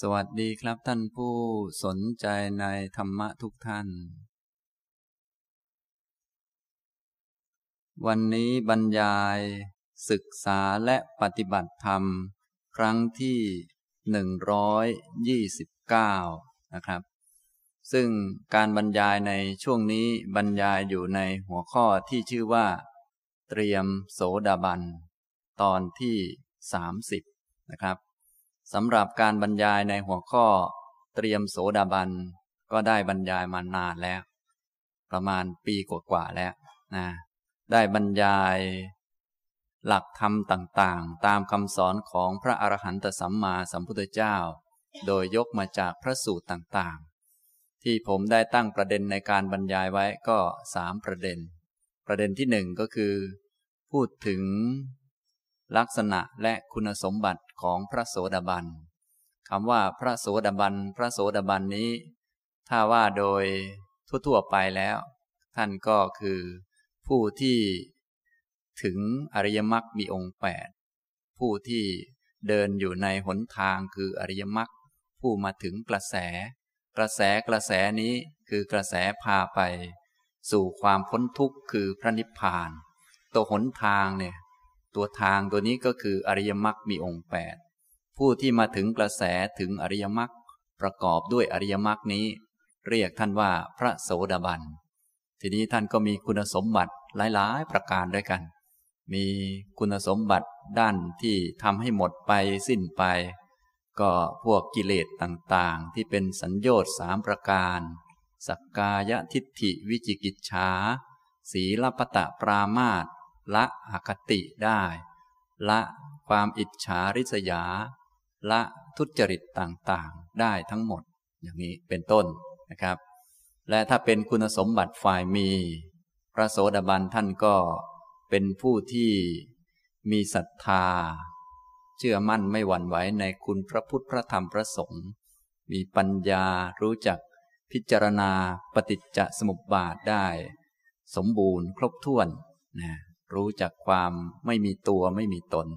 สวัสดีครับท่านผู้สนใจในธรรมะทุกท่านวันนี้บรรยายศึกษาและปฏิบัติธรรมครั้งที่129นะครับซึ่งการบรรยายในช่วงนี้บรรยายอยู่ในหัวข้อที่ชื่อว่าเตรียมโสดาบันตอนที่30นะครับสำหรับการบรรยายในหัวข้อเตรียมโสดาบันก็ได้บรรยายมานานแล้วประมาณปีกว่าๆแล้วนะได้บรรยายหลักธรรมต่างๆตามคำสอนของพระอรหันตสัมมาสัมพุทธเจ้าโดยยกมาจากพระสูตรต่างๆที่ผมได้ตั้งประเด็นในการบรรยายไว้ก็3ประเด็นประเด็นที่1ก็คือพูดถึงลักษณะและคุณสมบัติของพระโสดาบันคำว่าพระโสดาบันนี้ถ้าว่าโดยทั่วๆไปแล้วท่านก็คือผู้ที่ถึงอริยมรรคมีองค์8ผู้ที่เดินอยู่ในหนทางคืออริยมรรคผู้มาถึงกระแสนี้คือกระแสพาไปสู่ความพ้นทุกข์คือพระนิพพานตัวหนทางเนี่ยตัวทางตัวนี้ก็คืออริยมรรคมีองค์8ผู้ที่มาถึงกระแสถึงอริยมรรคประกอบด้วยอริยมรรคนี้เรียกท่านว่าพระโสดาบันทีนี้ท่านก็มีคุณสมบัติหลายๆประการด้วยกันมีคุณสมบัติด้านที่ทำให้หมดไปสิ้นไปก็พวกกิเลสต่างๆที่เป็นสัญโยชน์3ประการสักกายทิฏฐิวิจิกิจฉาสีลัพพตปรามาสละอคติได้ละความอิจฉาริษยาละทุจริตต่างๆได้ทั้งหมดอย่างนี้เป็นต้นนะครับและถ้าเป็นคุณสมบัติฝ่ายมีพระโสดาบันท่านก็เป็นผู้ที่มีศรัทธาเชื่อมั่นไม่หวั่นไหวในคุณพระพุทธพระธรรมพระสงฆ์มีปัญญารู้จักพิจารณาปฏิจจสมุปบาทได้สมบูรณ์ครบถ้วนนะรู้จักความไม่มีตัวไม่มีตน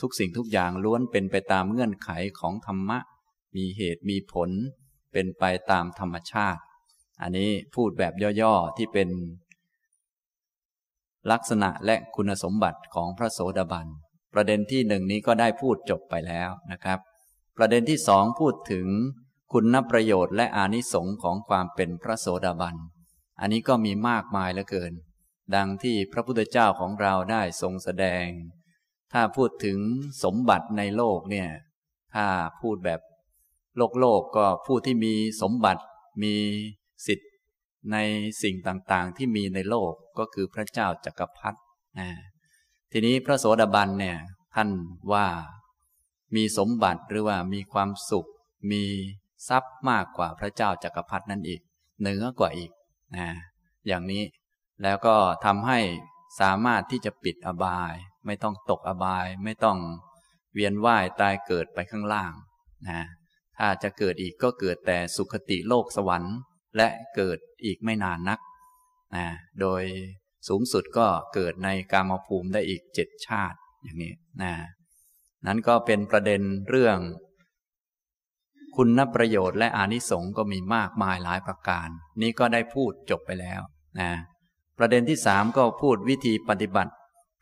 ทุกสิ่งทุกอย่างล้วนเป็นไปตามเงื่อนไขของธรรมะมีเหตุมีผลเป็นไปตามธรรมชาติอันนี้พูดแบบย่อๆที่เป็นลักษณะและคุณสมบัติของพระโสดาบันประเด็นที่1นี้ก็ได้พูดจบไปแล้วนะครับประเด็นที่2พูดถึงคุณประโยชน์และอานิสงส์ของความเป็นพระโสดาบันอันนี้ก็มีมากมายเหลือเกินดังที่พระพุทธเจ้าของเราได้ทรงแสดงถ้าพูดถึงสมบัติในโลกเนี่ยถ้าพูดแบบโลกก็ผู้ที่มีสมบัติมีสิทธิ์ในสิ่งต่างๆที่มีในโลกก็คือพระเจ้าจักรพรรดิทีนี้พระโสดาบันเนี่ยท่านว่ามีสมบัติหรือว่ามีความสุขมีทรัพย์มากกว่าพระเจ้าจักรพรรดินั่นอีกเหนือกว่าอีกอย่างนี้แล้วก็ทำให้สามารถที่จะปิดอบายไม่ต้องตกอบายไม่ต้องเวียนว่ายตายเกิดไปข้างล่างถ้าจะเกิดอีกก็เกิดแต่สุคติโลกสวรรค์และเกิดอีกไม่นานนักโดยสูงสุดก็เกิดในกามภูมิได้อีก7ชาติอย่างนี้นั้นก็เป็นประเด็นเรื่องคุณประโยชน์และอานิสงส์ก็มีมากมายหลายประการนี้ก็ได้พูดจบไปแล้วประเด็นที่3ก็พูดวิธีปฏิบัติ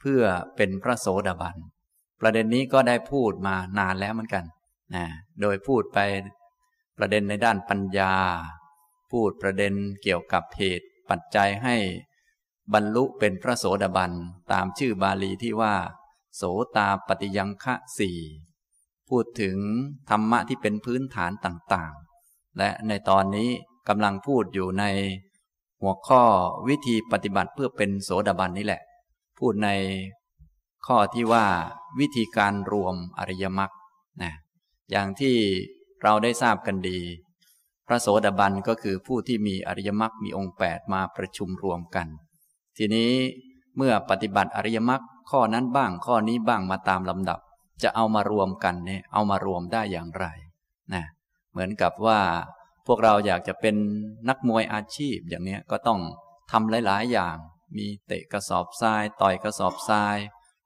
เพื่อเป็นพระโสดาบันประเด็นนี้ก็ได้พูดมานานแล้วเหมือนกันโดยพูดไปประเด็นในด้านปัญญาพูดประเด็นเกี่ยวกับเหตุปัจจัยให้บรรลุเป็นพระโสดาบันตามชื่อบาลีที่ว่าโสตาปฏิยังคะ4พูดถึงธรรมะที่เป็นพื้นฐานต่างๆและในตอนนี้กำลังพูดอยู่ในหัวข้อวิธีปฏิบัติเพื่อเป็นโสดาบันนี่แหละพูดในข้อที่ว่าวิธีการรวมอริยมรรคอย่างที่เราได้ทราบกันดีพระโสดาบันก็คือผู้ที่มีอริยมรรคมีองค์8มาประชุมรวมกันทีนี้เมื่อปฏิบัติอริยมรรคข้อนั้นบ้างข้อนี้บ้างมาตามลำดับจะเอามารวมกันเนี่ยเอามารวมได้อย่างไรเหมือนกับว่าพวกเราอยากจะเป็นนักมวยอาชีพอย่างนี้ก็ต้องทำหลายๆอย่างมีเตะกระสอบทรายต่อยกระสอบทราย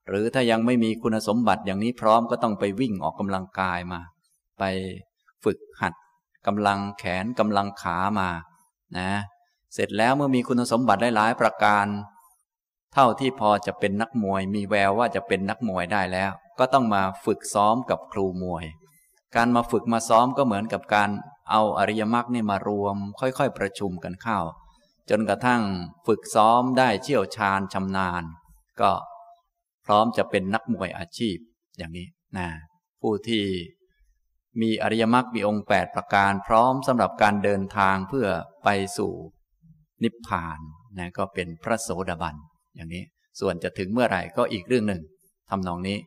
หรือถ้ายังไม่มีคุณสมบัติอย่างนี้พร้อมก็ต้องไปวิ่งออกกำลังกายมาไป ฝึกหัดกำลังแขนกำลังขามานะเสร็จแล้วเมื่อมีคุณสมบัติหลายๆประการเท่าที่พอจะเป็นนักมวยมีแววว่าจะเป็นนักมวยได้แล้วก็ต้องมาฝึกซ้อมกับครูมวยการมาฝึกมาซ้อมก็เหมือนกับการเอาอริยมรรคนี่มารวมค่อยๆประชุมกันเข้าจนกระทั่งฝึกซ้อมได้เชี่ยวชาญชำนาญก็พร้อมจะเป็นนักมวยอาชีพอย่างนี้นะผู้ที่มีอริยมรรคมีองค์8ประการพร้อมสำหรับการเดินทางเพื่อไปสู่นิพพานนะก็เป็นพระโสดาบันอย่างนี้ส่วนจะถึงเมื่อไหร่ก็อีกเรื่องหนึ่งทำนองนี้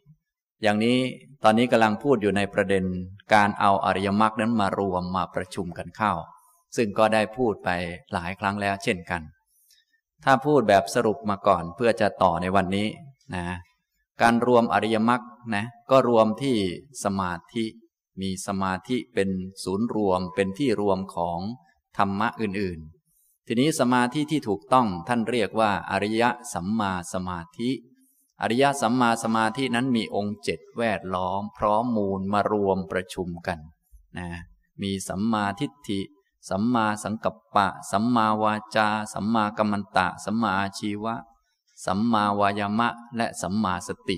อย่างนี้ตอนนี้กำลังพูดอยู่ในประเด็นการเอาอริยมรรคนั้นมารวมมาประชุมกันเข้าซึ่งก็ได้พูดไปหลายครั้งแล้วเช่นกันถ้าพูดแบบสรุปมาก่อนเพื่อจะต่อในวันนี้นะการรวมอริยมรรคนะก็รวมที่สมาธิมีสมาธิเป็นศูนย์รวมเป็นที่รวมของธรรมะอื่นๆทีนี้สมาธิที่ถูกต้องท่านเรียกว่าอริยสัมมาสมาธิอริยสัมมาสมาธินั้นมีองค์7แวดล้อมพร้อมมูลมารวมประชุมกันนะมีสัมมาทิฏฐิสัมมาสังกัปปะสัมมาวาจาสัมมากัมมันตะสัมมาอาชีวะสัมมาวายามะและสัมมาสติ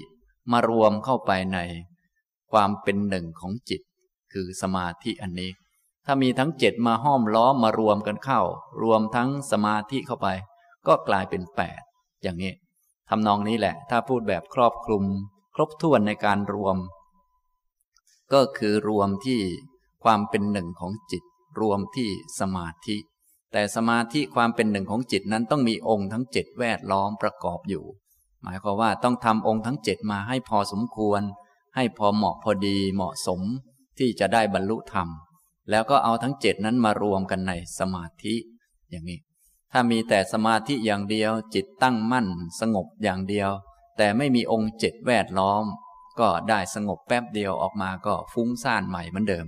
มารวมเข้าไปในความเป็นหนึ่งของจิตคือสมาธิอันนี้ถ้ามีทั้ง7มาห้อมล้อมมารวมกันเข้ารวมทั้งสมาธิเข้าไปก็กลายเป็น8อย่างนี้ทำนองนี้แหละถ้าพูดแบบครอบคลุมครบถ้วนในการรวมก็คือรวมที่ความเป็นหนึ่งของจิตรวมที่สมาธิแต่สมาธิความเป็นหนึ่งของจิตนั้นต้องมีองค์ทั้ง7แวดล้อมประกอบอยู่หมายความว่าต้องทำองค์ทั้ง7มาให้พอสมควรให้พอเหมาะพอดีเหมาะสมที่จะได้บรรลุธรรมแล้วก็เอาทั้ง7นั้นมารวมกันในสมาธิอย่างนี้ถ้ามีแต่สมาธิอย่างเดียวจิตตั้งมั่นสงบอย่างเดียวแต่ไม่มีองค์7แวดล้อมก็ได้สงบแป๊บเดียวออกมาก็ฟุ้งซ่านใหม่เหมือนเดิม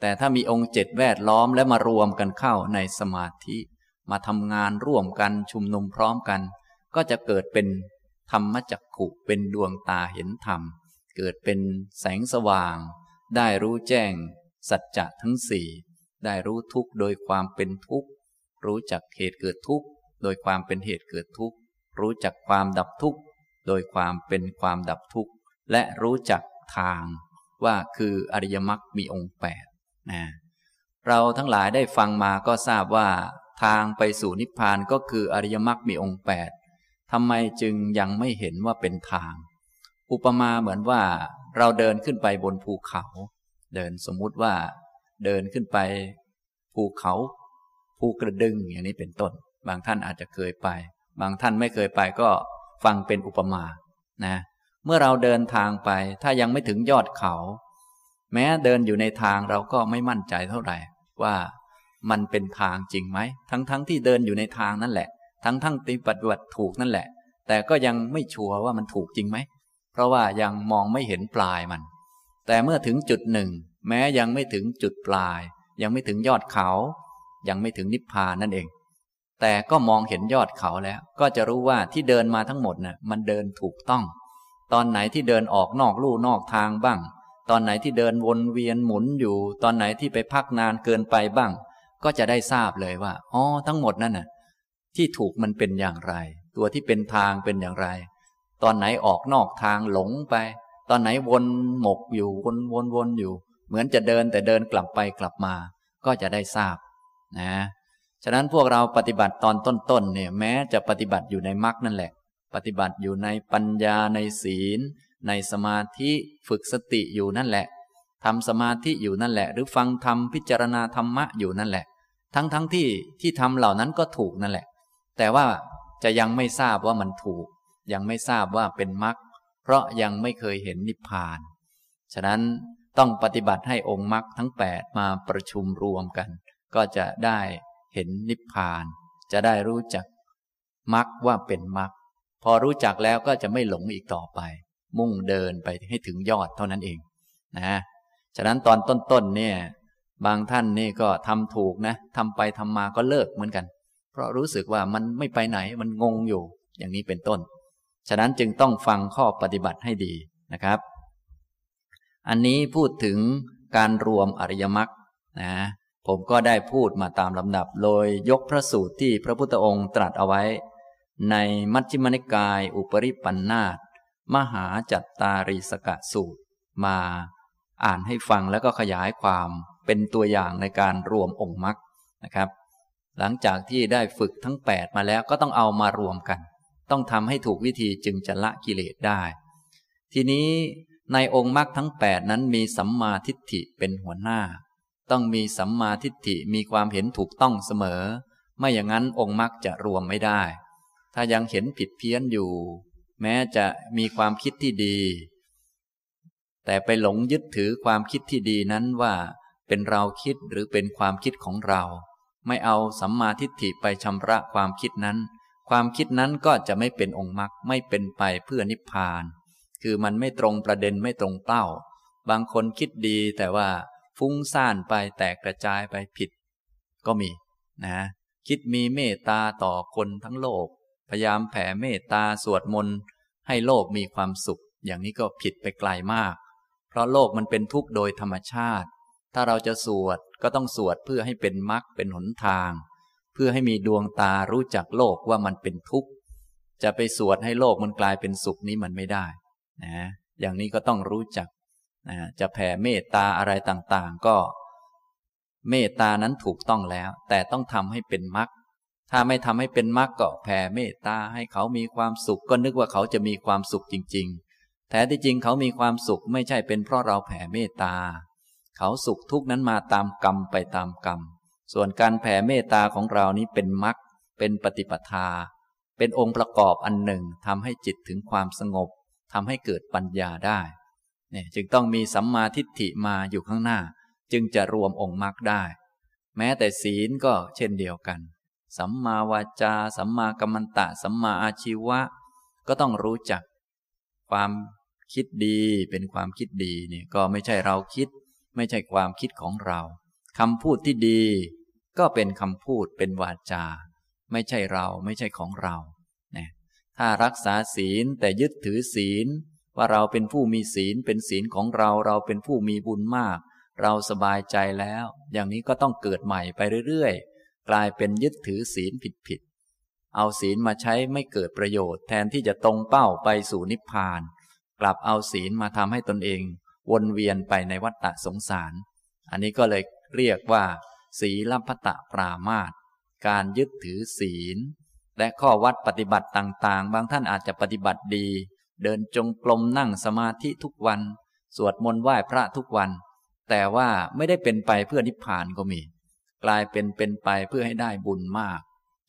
แต่ถ้ามีองค์7แวดล้อมและมารวมกันเข้าในสมาธิมาทำงานร่วมกันชุมนุมพร้อมกันก็จะเกิดเป็นธรรมจักขุเป็นดวงตาเห็นธรรมเกิดเป็นแสงสว่างได้รู้แจ้งสัจจะทั้ง4ได้รู้ทุกข์โดยความเป็นทุกข์รู้จักเหตุเกิดทุกข์โดยความเป็นเหตุเกิดทุกข์รู้จักความดับทุกข์โดยความเป็นความดับทุกข์และรู้จักทางว่าคืออริยมรรคมีองค์8นะเราทั้งหลายได้ฟังมาก็ทราบว่าทางไปสู่นิพพานก็คืออริยมรรคมีองค์8ทำไมจึงยังไม่เห็นว่าเป็นทางอุปมาเหมือนว่าเราเดินขึ้นไปบนภูเขาเดินสมมุติว่าเดินขึ้นไปภูเขาภูกระดึงอย่างนี้เป็นต้นบางท่านอาจจะเคยไปบางท่านไม่เคยไปก็ฟังเป็นอุปมานะเมื่อเราเดินทางไปถ้ายังไม่ถึงยอดเขาแม้เดินอยู่ในทางเราก็ไม่มั่นใจเท่าไหร่ว่ามันเป็นทางจริงไหมทั้งที่เดินอยู่ในทางนั่นแหละทั้งที่ปฏิบัติถูกนั่นแหละแต่ก็ยังไม่ชัวร์ว่ามันถูกจริงไหมเพราะว่ายังมองไม่เห็นปลายมันแต่เมื่อถึงจุดหนึ่งแม้ยังไม่ถึงจุดปลายยังไม่ถึงยอดเขายังไม่ถึงนิพพานนั่นเองแต่ก็มองเห็นยอดเขาแล้วก็จะรู้ว่าที่เดินมาทั้งหมดน่ะมันเดินถูกต้องตอนไหนที่เดินออกนอกลู่นอกทางบ้างตอนไหนที่เดินวนเวียนหมุนอยู่ตอนไหนที่ไปพักนานเกินไปบ้างก็จะได้ทราบเลยว่าอ๋อทั้งหมดนั่นน่ะที่ถูกมันเป็นอย่างไรตัวที่เป็นทางเป็นอย่างไรตอนไหนออกนอกทางหลงไปตอนไหนวนหมกอยู่วนอยู่เหมือนจะเดินแต่เดินกลับไปกลับมาก็จะได้ทราบนะฉะนั้นพวกเราปฏิบัติตอนต้นๆเนี่ยแม้จะปฏิบัติอยู่ในมรรคนั่นแหละปฏิบัติอยู่ในปัญญาในศีลในสมาธิฝึกสติอยู่นั่นแหละทำสมาธิอยู่นั่นแหละหรือฟังธรรมพิจารณาธรรมะอยู่นั่นแหละทั้งที่ทำเหล่านั้นก็ถูกนั่นแหละแต่ว่าจะยังไม่ทราบว่ามันถูกยังไม่ทราบว่าเป็นมรรคเพราะยังไม่เคยเห็นนิพพานฉะนั้นต้องปฏิบัติให้องค์มรรคทั้ง8มาประชุมรวมกันก็จะได้เห็นนิพพานจะได้รู้จักมรรคว่าเป็นมรรคพอรู้จักแล้วก็จะไม่หลงอีกต่อไปมุ่งเดินไปให้ถึงยอดเท่านั้นเองนะฉะนั้นตอนต้นๆเนี่ยบางท่านนี่ก็ทำถูกนะทำไปทำมาก็เลิกเหมือนกันเพราะรู้สึกว่ามันไม่ไปไหนมันงงอยู่อย่างนี้เป็นต้นฉะนั้นจึงต้องฟังข้อปฏิบัติให้ดีนะครับอันนี้พูดถึง การรวมอริยมรรคนะผมก็ได้พูดมาตามลำดับโดยยกพระสูตรที่พระพุทธองค์ตรัสเอาไว้ในมัชฌิมนิกายอุปริปันธาตมหาจัตตาริสกสูตรมาอ่านให้ฟังแล้วก็ขยายความเป็นตัวอย่างในการรวมองค์มรรคนะครับหลังจากที่ได้ฝึกทั้ง8มาแล้วก็ต้องเอามารวมกันต้องทำให้ถูกวิธีจึงจะละกิเลสได้ทีนี้ในองค์มรรคทั้ง8นั้นมีสัมมาทิฏฐิเป็นหัวหน้าต้องมีสัมมาทิฏฐิมีความเห็นถูกต้องเสมอไม่อย่างนั้นองค์มรรคจะรวมไม่ได้ถ้ายังเห็นผิดเพี้ยนอยู่แม้จะมีความคิดที่ดีแต่ไปหลงยึดถือความคิดที่ดีนั้นว่าเป็นเราคิดหรือเป็นความคิดของเราไม่เอาสัมมาทิฏฐิไปชำระความคิดนั้นความคิดนั้นก็จะไม่เป็นองค์มรรคไม่เป็นไปเพื่อนิพพานคือมันไม่ตรงประเด็นไม่ตรงเป้าบางคนคิดดีแต่ว่าฟุ้งซ่านไปแตกกระจายไปผิดก็มีนะคิดมีเมตตาต่อคนทั้งโลกพยายามแผ่เมตตาสวดมนต์ให้โลกมีความสุขอย่างนี้ก็ผิดไปไกลมากเพราะโลกมันเป็นทุกข์โดยธรรมชาติถ้าเราจะสวดก็ต้องสวดเพื่อให้เป็นมรรคเป็นหนทางเพื่อให้มีดวงตารู้จักโลกว่ามันเป็นทุกข์จะไปสวดให้โลกมันกลายเป็นสุขนี้มันไม่ได้นะอย่างนี้ก็ต้องรู้จักนะจะแผ่เมตตาอะไรต่างๆก็เมตตานั้นถูกต้องแล้วแต่ต้องทำให้เป็นมรรคถ้าไม่ทำให้เป็นมรรคก็แผ่เมตตาให้เขามีความสุขก็นึกว่าเขาจะมีความสุขจริงๆแท้ที่จริงเขามีความสุขไม่ใช่เป็นเพราะเราแผ่เมตตาเขาสุขทุกข์นั้นมาตามกรรมไปตามกรรมส่วนการแผ่เมตตาของเรานี้เป็นมรรคเป็นปฏิปทาเป็นองค์ประกอบอันหนึ่งทำให้จิตถึงความสงบทำให้เกิดปัญญาได้เนี่ยจึงต้องมีสัมมาทิฏฐิมาอยู่ข้างหน้าจึงจะรวมองค์มรรคได้แม้แต่ศีลก็เช่นเดียวกันสัมมาวาจาสัมมากัมมันตะสัมมาอาชีวะก็ต้องรู้จักความคิดดีเป็นความคิดดีนี่ก็ไม่ใช่เราคิดไม่ใช่ความคิดของเราคำพูดที่ดีก็เป็นคำพูดเป็นวาจาไม่ใช่เราไม่ใช่ของเราเนี่ยถ้ารักษาศีลแต่ยึดถือศีลว่าเราเป็นผู้มีศีลเป็นศีลของเราเราเป็นผู้มีบุญมากเราสบายใจแล้วอย่างนี้ก็ต้องเกิดใหม่ไปเรื่อยๆกลายเป็นยึดถือศีลผิดๆเอาศีลมาใช้ไม่เกิดประโยชน์แทนที่จะตรงเป้าไปสู่นิพพานกลับเอาศีลมาทำให้ตนเองวนเวียนไปในวัฏฏะสงสารอันนี้ก็เลยเรียกว่าศีลัพพตปรามาสการยึดถือศีลและข้อวัดปฏิบัติต่างๆบางท่านอาจจะปฏิบัติดีเดินจงกรมนั่งสมาธิทุกวันสวดมนต์ไหว้พระทุกวันแต่ว่าไม่ได้เป็นไปเพื่อนิพพานก็มีกลายเป็นไปเพื่อให้ได้บุญมาก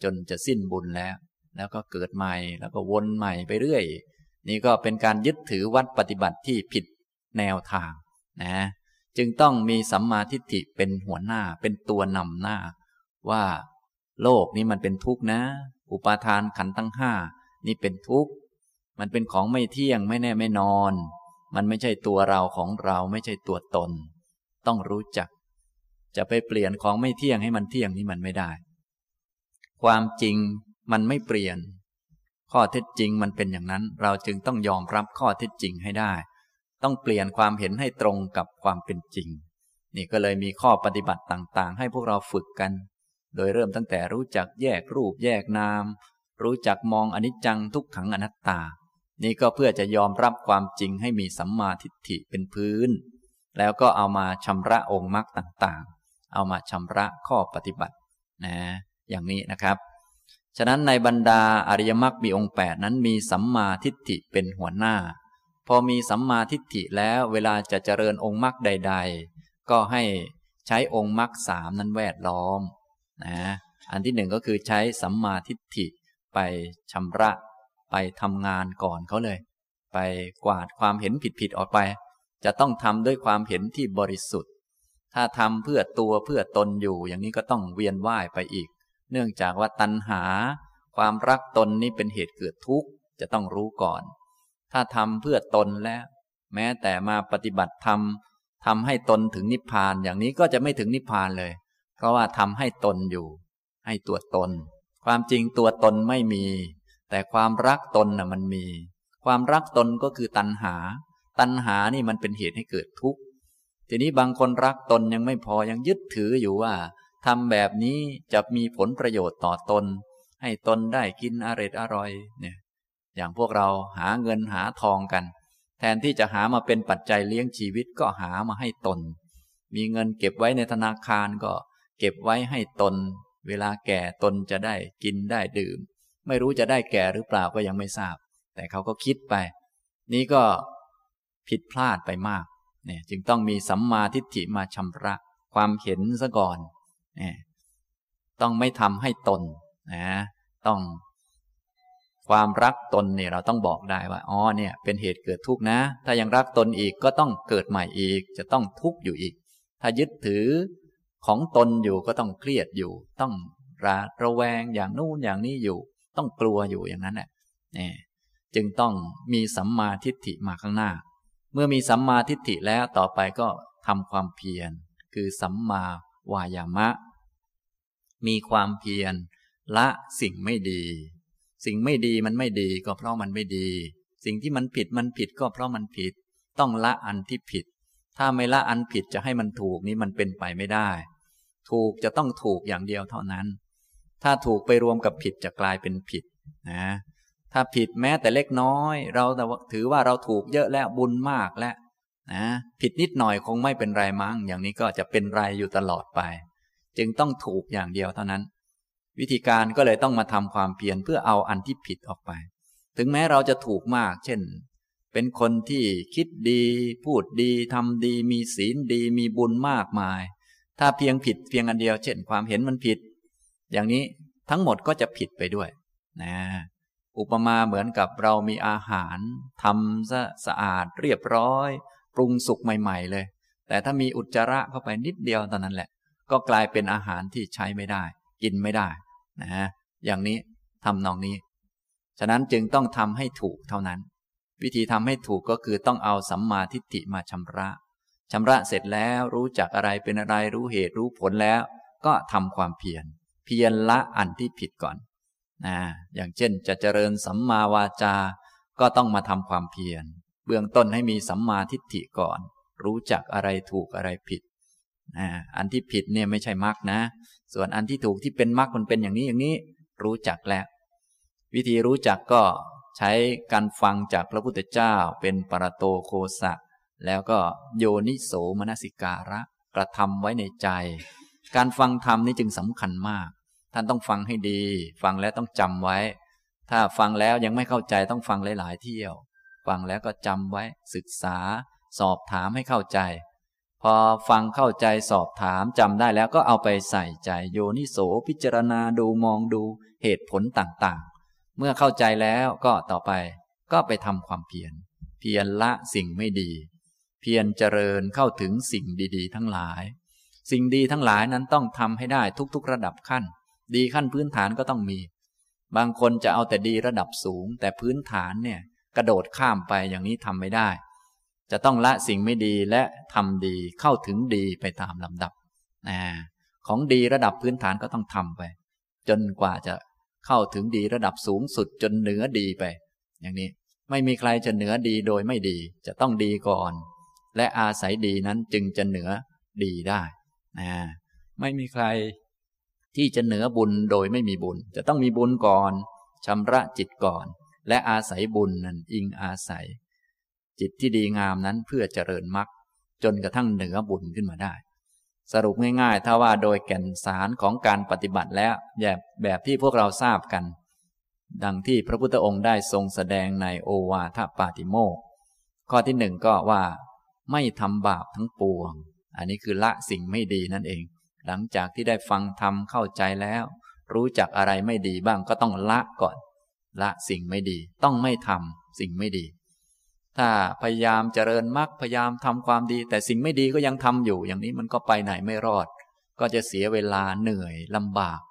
จนจะสิ้นบุญแล้วก็เกิดใหม่แล้วก็วนใหม่ไปเรื่อยนี่ก็เป็นการยึดถือวัดปฏิบัติที่ผิดแนวทางนะจึงต้องมีสัมมาทิฏฐิเป็นหัวหน้าเป็นตัวนำหน้าว่าโลกนี้มันเป็นทุกข์นะอุปาทานขันธ์ทั้ง5นี่เป็นทุกข์มันเป็นของไม่เที่ยงไม่แน่ไม่นอนมันไม่ใช่ตัวเราของเราไม่ใช่ตัวตนต้องรู้จักจะไปเปลี่ยนของไม่เที่ยงให้มันเที่ยงนี่มันไม่ได้ความจริงมันไม่เปลี่ยนข้อเท็จจริงมันเป็นอย่างนั้นเราจึงต้องยอมรับข้อเท็จจริงให้ได้ต้องเปลี่ยนความเห็นให้ตรงกับความเป็นจริงนี่ก็เลยมีข้อปฏิบัติต่างๆให้พวกเราฝึกกันโดยเริ่มตั้งแต่รู้จักแยกรูปแยกนามรู้จักมองอนิจจังทุกขังอนัตตานี่ก็เพื่อจะยอมรับความจริงให้มีสัมมาทิฏฐิเป็นพื้นแล้วก็เอามาชำระองค์มรรคต่างๆเอามาชำระข้อปฏิบัตินะอย่างนี้นะครับฉะนั้นในบรรดาอริยมรรคมีองค์8นั้นมีสัมมาทิฏฐิเป็นหัวหน้าพอมีสัมมาทิฏฐิแล้วเวลาจะเจริญองค์มรรคใดๆก็ให้ใช้องค์มรรค3นั้นแวดล้อมนะอันที่1ก็คือใช้สัมมาทิฏฐิไปชำระไปทำงานก่อนเขาเลยไปกวาดความเห็นผิดๆออกไปจะต้องทำด้วยความเห็นที่บริสุทธิ์ถ้าทำเพื่อตัวเพื่อตนอยู่อย่างนี้ก็ต้องเวียนว่ายไปอีกเนื่องจากว่าตัณหาความรักตนนี้เป็นเหตุเกิดทุกข์จะต้องรู้ก่อนถ้าทำเพื่อตนแล้วแม้แต่มาปฏิบัติธรรมทำให้ตนถึงนิพพานอย่างนี้ก็จะไม่ถึงนิพพานเลยเพราะว่าทำให้ตนอยู่ให้ตัวตนความจริงตัวตนไม่มีแต่ความรักตนน่ะมันมีความรักตนก็คือตัณหานี่มันเป็นเหตุให้เกิดทุกข์ ทีนี้บางคนรักตนยังไม่พอยังยึดถืออยู่ว่าทำแบบนี้จะมีผลประโยชน์ต่อตนให้ตนได้กินอร่อยเนี่ยอย่างพวกเราหาเงินหาทองกันแทนที่จะหามาเป็นปัจจัยเลี้ยงชีวิตก็หามาให้ตนมีเงินเก็บไว้ในธนาคารก็เก็บไว้ให้ตนเวลาแก่ตนจะได้กินได้ดื่มไม่รู้จะได้แก่หรือเปล่าก็ยังไม่ทราบแต่เขาก็คิดไปนี่ก็ผิดพลาดไปมากเนี่ยจึงต้องมีสัมมาทิฏฐิมาชำระความเห็นซะก่อนเนี่ยต้องไม่ทำให้ตนนะต้องความรักตนเนี่ยเราต้องบอกได้ว่าอ๋อเนี่ยเป็นเหตุเกิดทุกข์นะถ้ายังรักตนอีกก็ต้องเกิดใหม่อีกจะต้องทุกข์อยู่อีกถ้ายึดถือของตนอยู่ก็ต้องเครียดอยู่ต้องระแวงอย่างนู่นอย่างนี้อยู่ต้องกลัวอยู่อย่างนั้นแหละเนี่ยจึงต้องมีสัมมาทิฏฐิมาข้างหน้าเมื่อมีสัมมาทิฏฐิแล้วต่อไปก็ทำความเพียรคือสัมมาวายามะมีความเพียรละสิ่งไม่ดีสิ่งไม่ดีมันไม่ดีก็เพราะมันไม่ดีสิ่งที่มันผิดก็เพราะมันผิดต้องละอันที่ผิดถ้าไม่ละอันผิดจะให้มันถูกนี่มันเป็นไปไม่ได้ถูกจะต้องถูกอย่างเดียวเท่านั้นถ้าถูกไปรวมกับผิดจะกลายเป็นผิดนะถ้าผิดแม้แต่เล็กน้อยเราถือว่าเราถูกเยอะแล้วบุญมากแล้วนะผิดนิดหน่อยคงไม่เป็นไรมั้งอย่างนี้ก็จะเป็นไรอยู่ตลอดไปจึงต้องถูกอย่างเดียวเท่านั้นวิธีการก็เลยต้องมาทำความเพียรเพื่อเอาอันที่ผิดออกไปถึงแม้เราจะถูกมากเช่นเป็นคนที่คิดดีพูดดีทำดีมีศีลดีมีบุญมากมายถ้าเพียงผิดเพียงอันเดียวเช่นความเห็นมันผิดอย่างนี้ทั้งหมดก็จะผิดไปด้วยนะอุปมาเหมือนกับเรามีอาหารทำสะอาดเรียบร้อยปรุงสุกใหม่ๆเลยแต่ถ้ามีอุจจาระเข้าไปนิดเดียวตอนนั้นแหละก็กลายเป็นอาหารที่ใช้ไม่ได้กินไม่ได้นะฮะอย่างนี้ทำนองนี้ฉะนั้นจึงต้องทำให้ถูกเท่านั้นวิธีทำให้ถูกก็คือต้องเอาสัมมาทิฏฐิมาชำระเสร็จแล้วรู้จักอะไรเป็นอะไรรู้เหตุรู้ผลแล้วก็ทำความเพียรละอันที่ผิดก่อนนะอย่างเช่นจะเจริญสัมมาวาจาก็ต้องมาทำความเพียรเบื้องต้นให้มีสัมมาทิฏฐิก่อนรู้จักอะไรถูกอะไรผิดอันที่ผิดเนี่ยไม่ใช่มรรคนะส่วนอันที่ถูกที่เป็นมรรคมันเป็นอย่างนี้อย่างนี้รู้จักแล้ววิธีรู้จักก็ใช้การฟังจากพระพุทธเจ้าเป็นปรโตโคสะแล้วก็โยนิโสมนสิการะกระทำไว้ในใจการฟังธรรมนี่จึงสำคัญมากท่านต้องฟังให้ดีฟังแล้วต้องจำไว้ถ้าฟังแล้วยังไม่เข้าใจต้องฟังหลายๆเที่ยวฟังแล้วก็จำไว้ศึกษาสอบถามให้เข้าใจพอฟังเข้าใจสอบถามจำได้แล้วก็เอาไปใส่ใจโยนิโสพิจารณาดูมองดูเหตุผลต่างๆเมื่อเข้าใจแล้วก็ต่อไปก็ไปทำความเพียรละสิ่งไม่ดีเพียรเจริญเข้าถึงสิ่งดีๆทั้งหลายสิ่งดีทั้งหลายนั้นต้องทำให้ได้ทุกๆระดับขั้นดีขั้นพื้นฐานก็ต้องมีบางคนจะเอาแต่ดีระดับสูงแต่พื้นฐานเนี่ยกระโดดข้ามไปอย่างนี้ทำไม่ได้จะต้องละสิ่งไม่ดีและทำดีเข้าถึงดีไปตามลำดับของดีระดับพื้นฐานก็ต้องทำไปจนกว่าจะเข้าถึงดีระดับสูงสุดจนเหนือดีไปอย่างนี้ไม่มีใครจะเหนือดีโดยไม่ดีจะต้องดีก่อนและอาศัยดีนั้นจึงจะเหนือดีได้ไม่มีใครที่จะเหนือบุญโดยไม่มีบุญจะต้องมีบุญก่อนชำระจิตก่อนและอาศัยบุญนั้นอิงอาศัยจิตที่ดีงามนั้นเพื่อเจริญมรรคจนกระทั่งเหนือบุญขึ้นมาได้สรุปง่ายๆถ้าว่าโดยแก่นสารของการปฏิบัติแล้วแบบที่พวกเราทราบกันดังที่พระพุทธองค์ได้ทรงแสดงในโอวาทปาติโมกข์ข้อที่หนึ่งก็ว่าไม่ทำบาปทั้งปวงอันนี้คือละสิ่งไม่ดีนั่นเองหลังจากที่ได้ฟังธรรมเข้าใจแล้วรู้จักอะไรไม่ดีบ้างก็ต้องละก่อนละสิ่งไม่ดีต้องไม่ทำสิ่งไม่ดีถ้าพยายามเจริญมรรคพยายามทำความดีแต่สิ่งไม่ดีก็ยังทำอยู่อย่างนี้มันก็ไปไหนไม่รอดก็จะเสียเวลาเหนื่อยลำบาก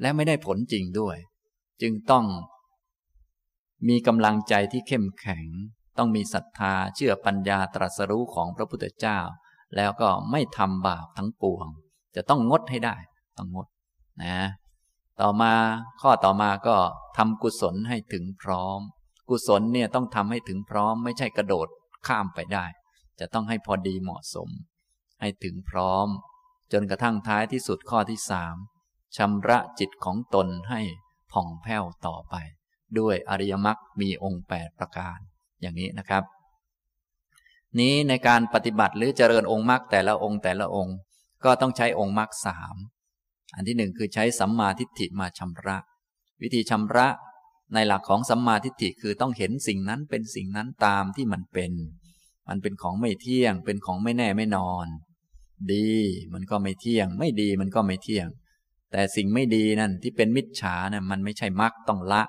และไม่ได้ผลจริงด้วยจึงต้องมีกำลังใจที่เข้มแข็งต้องมีศรัทธาเชื่อปัญญาตรัสรู้ของพระพุทธเจ้าแล้วก็ไม่ทำบาปทั้งปวงจะต้องงดให้ได้ต้องงดนะต่อมาข้อต่อมาก็ทำกุศลให้ถึงพร้อมกุศลเนี่ยต้องทำให้ถึงพร้อมไม่ใช่กระโดดข้ามไปได้จะต้องให้พอดีเหมาะสม ให้ถึงพร้อมจนกระทั่งท้ายที่สุดข้อที่ 3ชำระจิตของตนให้ผ่องแผ้วต่อไปด้วยอริยมรรคมีองค์8ประการอย่างนี้นะครับนี้ในการปฏิบัติหรือเจริญองค์มรรคแต่ละองค์ก็ต้องใช้องค์มรรค3อันที่1คือใช้สัมมาทิฏฐิมาชำระวิธีชำระในหลักของสัมมาทิฏฐิคือต้องเห็นสิ่งนั้นเป็นสิ่งนั้นตามที่มันเป็นของไม่เที่ยงเป็นของไม่แน่ไม่นอนดีมันก็ไม่เที่ยงไม่ดีมันก็ไม่เที่ยงแต่สิ่งไม่ดีนั่นที่เป็นมิจฉาน่ะมันไม่ใช่มรรคต้องละ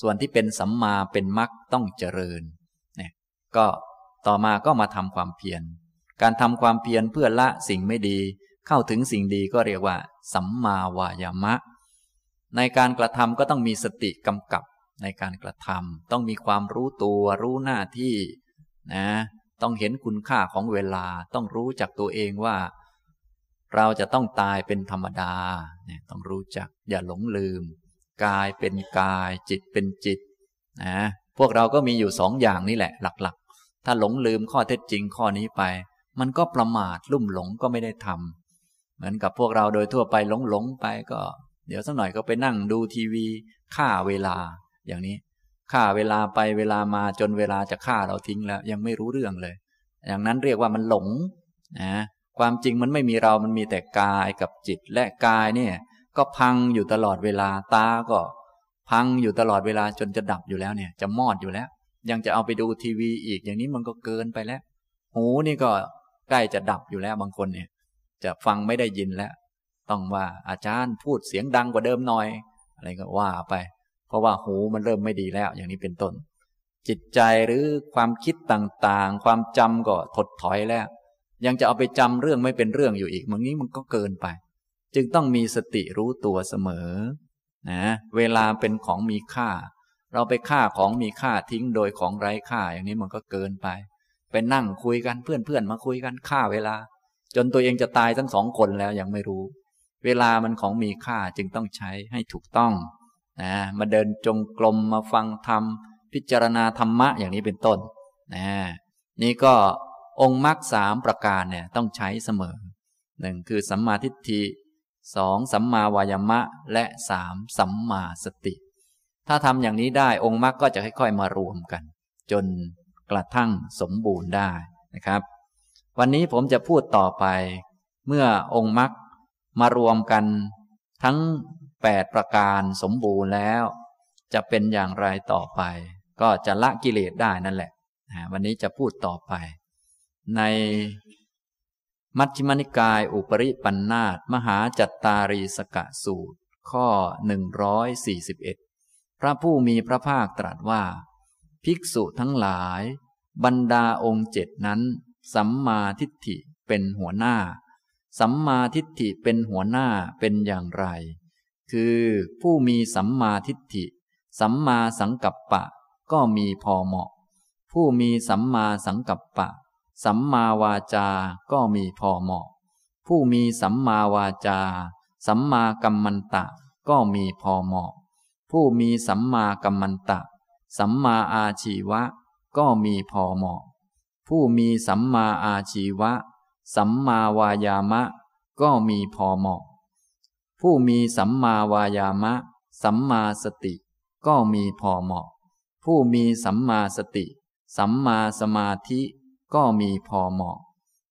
ส่วนที่เป็นสัมมาเป็นมรรคต้องเจริญเนี่ยก็ต่อมาก็มาทำความเพียรการทำความเพียรเพื่อละสิ่งไม่ดีเข้าถึงสิ่งดีก็เรียกว่าสัมมาวายามะในการกระทำก็ต้องมีสติกำกับในการกระทำต้องมีความรู้ตัวรู้หน้าที่นะต้องเห็นคุณค่าของเวลาต้องรู้จักตัวเองว่าเราจะต้องตายเป็นธรรมดาเนี่ยต้องรู้จักอย่าหลงลืมกายเป็นกายจิตเป็นจิตนะพวกเราก็มีอยู่2อย่างนี่แหละหลักๆถ้าหลงลืมข้อเท็จจริงข้อนี้ไปมันก็ประมาทลุ่มหลงก็ไม่ได้ทำเหมือนกับพวกเราโดยทั่วไปหลงไปก็เดี๋ยวสักหน่อยก็ไปนั่งดูทีวีฆ่าเวลาอย่างนี้ฆ่าเวลาไปเวลามาจนเวลาจะฆ่าเราทิ้งแล้วยังไม่รู้เรื่องเลยอย่างนั้นเรียกว่ามันหลงนะความจริงมันไม่มีเรามันมีแต่กายกับจิตและกายเนี่ยก็พังอยู่ตลอดเวลาตาก็พังอยู่ตลอดเวลาจนจะดับอยู่แล้วเนี่ยจะมอดอยู่แล้วยังจะเอาไปดูทีวีอีกอย่างนี้มันก็เกินไปแล้วหูนี่ก็ใกล้จะดับอยู่แล้วบางคนเนี่ยจะฟังไม่ได้ยินแล้วต้องว่าอาจารย์พูดเสียงดังกว่าเดิมหน่อยอะไรก็ว่าไปเพราะว่าหูมันเริ่มไม่ดีแล้วอย่างนี้เป็นต้นจิตใจหรือความคิดต่างๆความจำก็ถดถอยแล้วยังจะเอาไปจำเรื่องไม่เป็นเรื่องอยู่อีกอย่างนี้มันก็เกินไปจึงต้องมีสติรู้ตัวเสมอนะเวลาเป็นของมีค่าเราไปฆ่าของมีค่าทิ้งโดยของไร้ค่าอย่างนี้มันก็เกินไปไปนั่งคุยกันเพื่อนๆมาคุยกันฆ่าเวลาจนตัวเองจะตายทั้ง2คนแล้วยังไม่รู้เวลามันของมีค่าจึงต้องใช้ให้ถูกต้องนะมาเดินจงกรมมาฟังธรรมพิจารณาธรรมะอย่างนี้เป็นต้นนะนี่ก็องค์มรรค3ประการเนี่ยต้องใช้เสมอ1คือสัมมาทิฏฐิ2สัมมาวายามะและ3สัมมาสติถ้าทำอย่างนี้ได้องค์มรรคก็จะค่อยๆมารวมกันจนกระทั่งสมบูรณ์ได้นะครับวันนี้ผมจะพูดต่อไปเมื่อองค์มรรคมารวมกันทั้ง8ประการสมบูรณ์แล้วจะเป็นอย่างไรต่อไปก็จะละกิเลสได้นั่นแหละวันนี้จะพูดต่อไปในมัชฌิมนิกายอุปริปันธาตมหาจัตตารีสกสูตรข้อ141พระผู้มีพระภาคตรัสว่าภิกษุทั้งหลายบรรดาองค์7นั้นสัมมาทิฏฐิเป็นหัวหน้าสัมมาทิฏฐิเป็นหัวหน้าเป็นอย่างไรคือผู้มีสัมมาทิฏฐิสัมมาสังกัปปะก็มีพอเหมาะผู้มีสัมมาสังกัปปะสัมมาวาจาก็มีพอเหมาะผู้มีสัมมาวาจาสัมมากัมมันตะก็มีพอเหมาะผู้มีสัมมากัมมันตะสัมมาอาชีวะก็มีพอเหมาะผู้มีสัมมาอาชีวะสัมมาวายามะก็มีพอเหมาะผู้มีสัมมาวายามะสัมมาสติก็มีพอเหมาะผู้มีสัมมาสติสัมมาสมาธิก็มีพอเหมาะ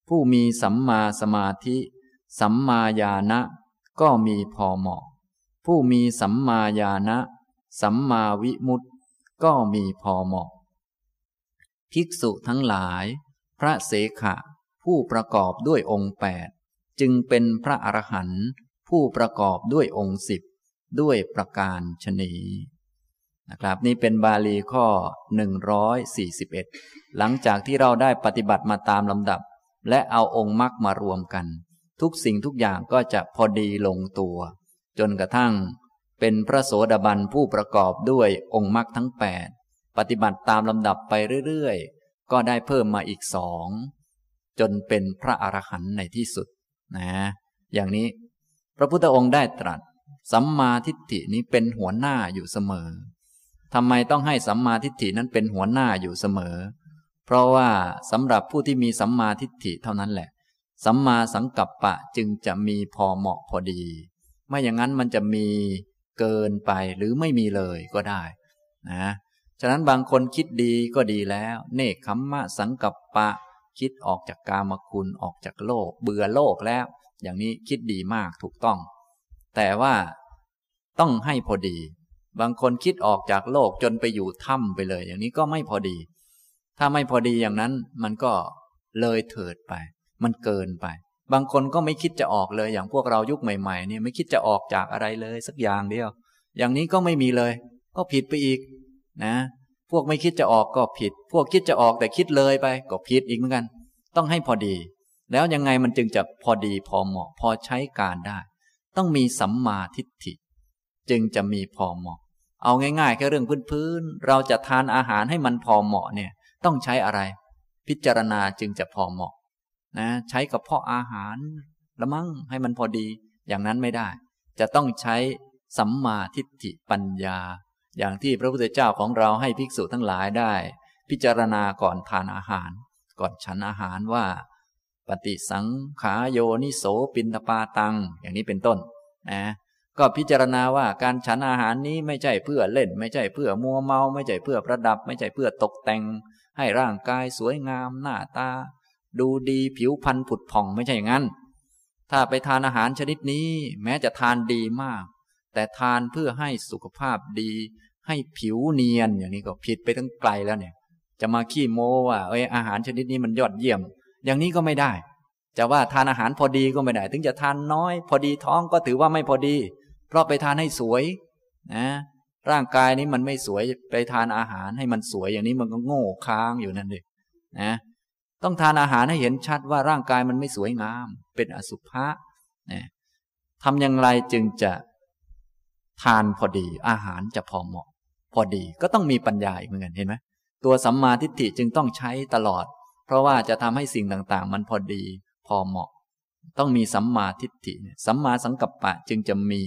ผู้มีสัมมาสมาธิสัมมาญาณะก็มีพอเหมาะผู้มีสัมมาญาณะสัมมาวิมุตติก็มีพอเหมาะภิกษุทั้งหลายพระเสขะผู้ประกอบด้วยองค์8จึงเป็นพระอรหันต์ผู้ประกอบด้วยองค์10ด้วยประการฉะนี้นะครับนี่เป็นบาลีข้อ141หลังจากที่เราได้ปฏิบัติมาตามลำดับและเอาองค์มรรคมารวมกันทุกสิ่งทุกอย่างก็จะพอดีลงตัวจนกระทั่งเป็นพระโสดาบันผู้ประกอบด้วยองค์มรรคทั้ง8ปฏิบัติตามลำดับไปเรื่อยๆก็ได้เพิ่มมาอีก2จนเป็นพระอรหันต์ในที่สุดนะอย่างนี้พระพุทธองค์ได้ตรัสสัมมาทิฏฐินี้เป็นหัวหน้าอยู่เสมอทำไมต้องให้สัมมาทิฏฐินั้นเป็นหัวหน้าอยู่เสมอเพราะว่าสำหรับผู้ที่มีสัมมาทิฏฐิเท่านั้นแหละ สัมมาสังกัปปะจึงจะมีพอเหมาะพอดีไม่อย่างนั้นมันจะมีเกินไปหรือไม่มีเลยก็ได้นะฉะนั้นบางคนคิดดีก็ดีแล้วเนกขัมมะสังกัปปะคิดออกจากกามคุณออกจากโลกเบื่อโลกแล้วอย่างนี้คิดดีมากถูกต้องแต่ว่าต้องให้พอดีบางคนคิดออกจากโลกจนไปอยู่ถ้ำไปเลยอย่างนี้ก็ไม่พอดีถ้าไม่พอดีอย่างนั้นมันก็เลยเถิดไปมันเกินไปบางคนก็ไม่คิดจะออกเลยอย่างพวกเรายุคใหม่ๆเนี่ยไม่คิดจะออกจากอะไรเลยสักอย่างเดียวอย่างนี้ก็ไม่มีเลยก็ผิดไปอีกนะพวกไม่คิดจะออกก็ผิดพวกคิดจะออกแต่คิดเลยไปก็ผิดอีกเหมือนกันต้องให้พอดีแล้วยังไงมันจึงจะพอดีพอเหมาะพอใช้การได้ต้องมีสัมมาทิฏฐิจึงจะมีพอเหมาะเอาง่ายๆแค่เรื่องพื้นๆเราจะทานอาหารให้มันพอเหมาะเนี่ยต้องใช้อะไรพิจารณาจึงจะพอเหมาะนะใช้กับกระเพาะอาหารละมั้งให้มันพอดีอย่างนั้นไม่ได้จะต้องใช้สัมมาทิฏฐิปัญญาอย่างที่พระพุทธเจ้าของเราให้ภิกษุทั้งหลายได้พิจารณาก่อนทานอาหารก่อนฉันอาหารว่าปฏิสังขาโยนิโสปินตปาตังอย่างนี้เป็นต้นนะก็พิจารณาว่าการฉันอาหารนี้ไม่ใช่เพื่อเล่นไม่ใช่เพื่อมัวเมาไม่ใช่เพื่อประดับไม่ใช่เพื่อตกแต่งให้ร่างกายสวยงามหน้าตาดูดีผิวพรรณผุดผ่องไม่ใช่อย่างนั้นถ้าไปทานอาหารชนิดนี้แม้จะทานดีมากแต่ทานเพื่อให้สุขภาพดีให้ผิวเนียนอย่างนี้ก็ผิดไปทั้งไกลแล้วเนี่ยจะมาขี้โม้ว่าอาหารชนิดนี้มันยอดเยี่ยมอย่างนี้ก็ไม่ได้จะว่าทานอาหารพอดีก็ไม่ได้ถึงจะทานน้อยพอดีท้องก็ถือว่าไม่พอดีเพราะไปทานให้สวยนะร่างกายนี้มันไม่สวยไปทานอาหารให้มันสวยอย่างนี้มันก็โง่ค้างอยู่นั่นเองนะต้องทานอาหารให้เห็นชัดว่าร่างกายมันไม่สวยงามเป็นอสุภะนะทำอย่างไรจึงจะทานพอดีอาหารจะพอเหมาะพอดีก็ต้องมีปัญญาอีกเหมือนกันเห็นไหมตัวสัมมาทิฏฐิจึงต้องใช้ตลอดเพราะว่าจะทำให้สิ่งต่างๆมันพอดีพอเหมาะต้องมีสัมมาทิฏฐิสัมมาสังกัปปะจึงจะมี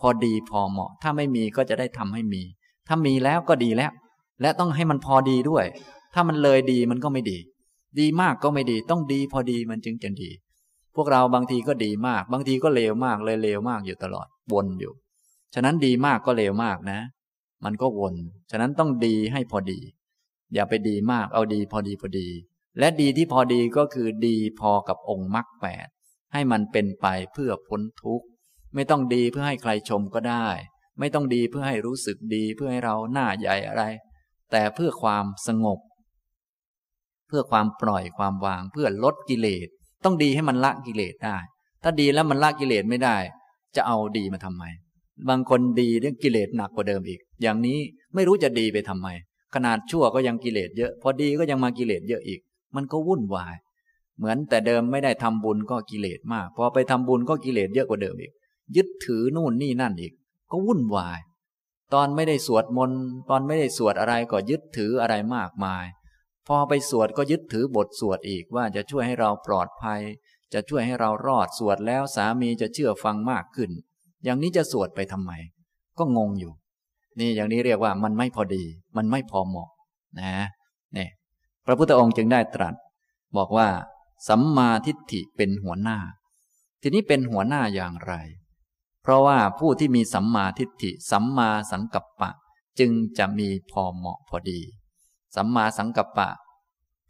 พอดีพอเหมาะถ้าไม่มีก็จะได้ทำให้มีถ้ามีแล้วก็ดีแล้วและต้องให้มันพอดีด้วยถ้ามันเลยดีมันก็ไม่ดีดีมากก็ไม่ดีต้องดีพอดีมันจึงจะดีพวกเราบางทีก็ดีมากบางทีก็เลวมากเลยเลวมากอยู่ตลอดวนอยู่ฉะนั้นดีมากก็เลวมากนะมันก็วนฉะนั้นต้องดีให้พอดีอย่าไปดีมากเอาดีพอดีพอดีและดีที่พอดีก็คือดีพอกับองค์มรรค8ให้มันเป็นไปเพื่อพ้นทุกข์ไม่ต้องดีเพื่อให้ใครชมก็ได้ไม่ต้องดีเพื่อให้รู้สึกดีเพื่อให้เราหน้าใหญ่อะไรแต่เพื่อความสงบเพื่อความปล่อยความวางเพื่อลดกิเลสต้องดีให้มันละกิเลสได้ถ้าดีแล้วมันละกิเลสไม่ได้จะเอาดีมาทำไมบางคนดีเรื่องกิเลสหนักกว่าเดิมอีกอย่างนี้ไม่รู้จะดีไปทำไมขนาดชั่วก็ยังกิเลสเยอะพอดีก็ยังมากิเลสเยอะอีกมันก็วุ่นวายเหมือนแต่เดิมไม่ได้ทำบุญก็กิเลสมากพอไปทำบุญก็กิเลสเยอะกว่าเดิมอีกยึดถือนู่นนี่นั่นอีกก็วุ่นวายตอนไม่ได้สวดมนต์ตอนไม่ได้สวดอะไรก็ยึดถืออะไรมากมายพอไปสวดก็ยึดถือบทสวดอีกว่าจะช่วยให้เราปลอดภัยจะช่วยให้เรารอดสวดแล้วสามีจะเชื่อฟังมากขึ้นอย่างนี้จะสวดไปทำไมก็งงอยู่นี่อย่างนี้เรียกว่ามันไม่พอดีมันไม่พอเหมาะนะนี่พระพุทธองค์จึงได้ตรัสบอกว่าสัมมาทิฏฐิเป็นหัวหน้าทีนี้เป็นหัวหน้าอย่างไรเพราะว่าผู้ที่มีสัมมาทิฏฐิสัมมาสังกัปปะจึงจะมีพอเหมาะพอดีสัมมาสังกัปปะ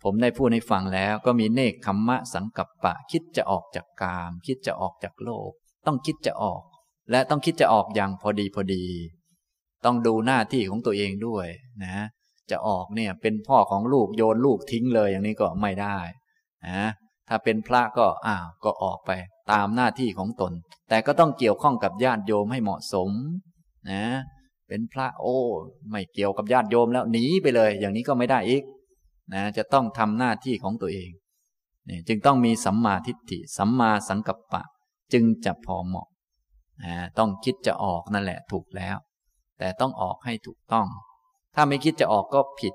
ผมได้พูดให้ฟังแล้วก็มีเนกขัมมะสังกัปปะคิดจะออกจากกามคิดจะออกจากโลกต้องคิดจะออกและต้องคิดจะออกอย่างพอดีพอดีต้องดูหน้าที่ของตัวเองด้วยนะจะออกเนี่ยเป็นพ่อของลูกโยนลูกทิ้งเลยอย่างนี้ก็ไม่ได้นะถ้าเป็นพระก็ก็ออกไปตามหน้าที่ของตนแต่ก็ต้องเกี่ยวข้องกับญาติโยมให้เหมาะสมนะเป็นพระไม่เกี่ยวกับญาติโยมแล้วหนีไปเลยอย่างนี้ก็ไม่ได้อีกนะจะต้องทำหน้าที่ของตัวเองนี่จึงต้องมีสัมมาทิฏฐิสัมมาสังกัปปะจึงจะพอเหมาะต้องคิดจะออกนั่นแหละถูกแล้วแต่ต้องออกให้ถูกต้องถ้าไม่คิดจะออกก็ผิด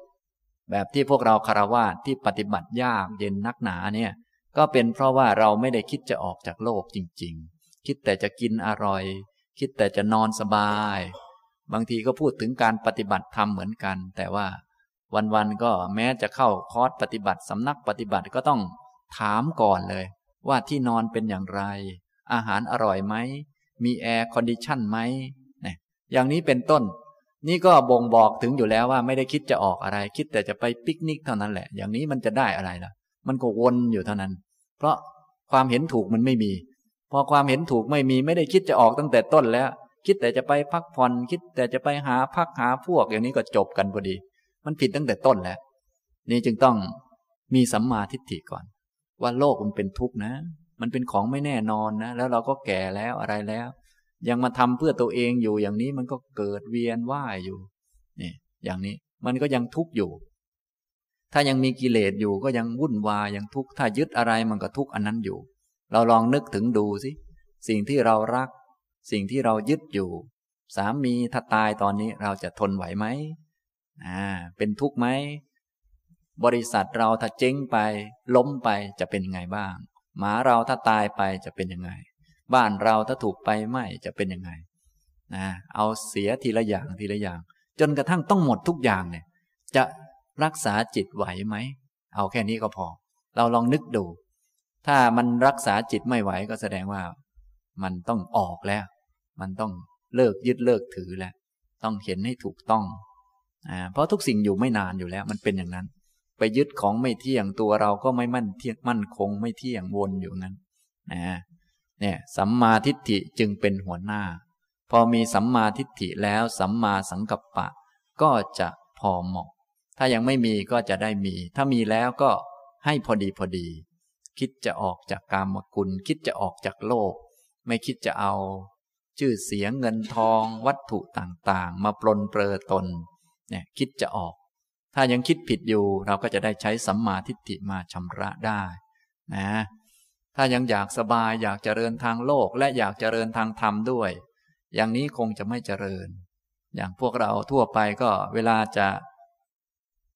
แบบที่พวกเราคฤหัสถ์ที่ปฏิบัติยากเย็นนักหนาเนี่ยก็เป็นเพราะว่าเราไม่ได้คิดจะออกจากโลกจริงๆคิดแต่จะกินอร่อยคิดแต่จะนอนสบายบางทีก็พูดถึงการปฏิบัติธรรมเหมือนกันแต่ว่าวันๆก็แม้จะเข้าคอร์สปฏิบัติสำนักปฏิบัติก็ต้องถามก่อนเลย ว่าที่นอนเป็นอย่างไรอาหารอร่อยไหมมีแอร์คอนดิชันไหมเนี่ยอย่างนี้เป็นต้นนี่ก็บ่งบอกถึงอยู่แล้วว่าไม่ได้คิดจะออกอะไรคิดแต่จะไปปิกนิกเท่านั้นแหละอย่างนี้มันจะได้อะไรล่ะมันก็วนอยู่เท่านั้นเพราะความเห็นถูกมันไม่มีพอความเห็นถูกไม่มีไม่ได้คิดจะออกตั้งแต่ต้นแล้วคิดแต่จะไปพักผ่อนคิดแต่จะไปหาพักหาพวกอย่างนี้ก็จบกันพอดีมันผิดตั้งแต่ต้นแล้วนี่จึงต้องมีสัมมาทิฏฐิก่อนว่าโลกมันเป็นทุกข์นะมันเป็นของไม่แน่นอนนะแล้วเราก็แก่แล้วอะไรแล้วยังมาทำเพื่อตัวเองอยู่อย่างนี้มันก็เกิดเวียนว่ายอยู่นี่อย่างนี้มันก็ยังทุกข์อยู่ถ้ายังมีกิเลสอยู่ก็ยังวุ่นวายยังทุกข์ถ้ายึดอะไรมันก็ทุกข์อันนั้นอยู่เราลองนึกถึงดูสิสิ่งที่เรารักสิ่งที่เรายึดอยู่สามีถ้าตายตอนนี้เราจะทนไหวไหมเป็นทุกข์ไหมบริษัทเราถ้าเจ๊งไปล้มไปจะเป็นยังไงบ้างหมาเราถ้าตายไปจะเป็นยังไงบ้านเราถ้าถูกไฟไหม้จะเป็นยังไงเอาเสียทีละอย่างทีละอย่างจนกระทั่งต้องหมดทุกอย่างเนี่ยจะรักษาจิตไหวไหมเอาแค่นี้ก็พอเราลองนึกดูถ้ามันรักษาจิตไม่ไหวก็แสดงว่ามันต้องออกแล้วมันต้องเลิกยึดเลิกถือแล้วต้องเห็นให้ถูกต้องเพราะทุกสิ่งอยู่ไม่นานอยู่แล้วมันเป็นอย่างนั้นไปยึดของไม่เที่ยงตัวเราก็ไม่มั่นคงไม่เที่ยงวนอยู่นั้นเนี่ยสัมมาทิฏฐิจึงเป็นหัวหน้าพอมีสัมมาทิฏฐิแล้วสัมมาสังกัปปะก็จะพอเหมาะถ้ายังไม่มีก็จะได้มีถ้ามีแล้วก็ให้พอดีพอดีคิดจะออกจากกามกุลคิดจะออกจากโลกไม่คิดจะเอาชื่อเสียงเงินทองวัตถุต่างๆมาปลนเปลือตนเนี่ยคิดจะออกถ้ายังคิดผิดอยู่เราก็จะได้ใช้สัมมาทิฏฐิมาชำระได้นะถ้ายังอยากสบายอยากเจริญทางโลกและอยากเจริญทางธรรมด้วยอย่างนี้คงจะไม่เจริญอย่างพวกเราทั่วไปก็เวลาจะ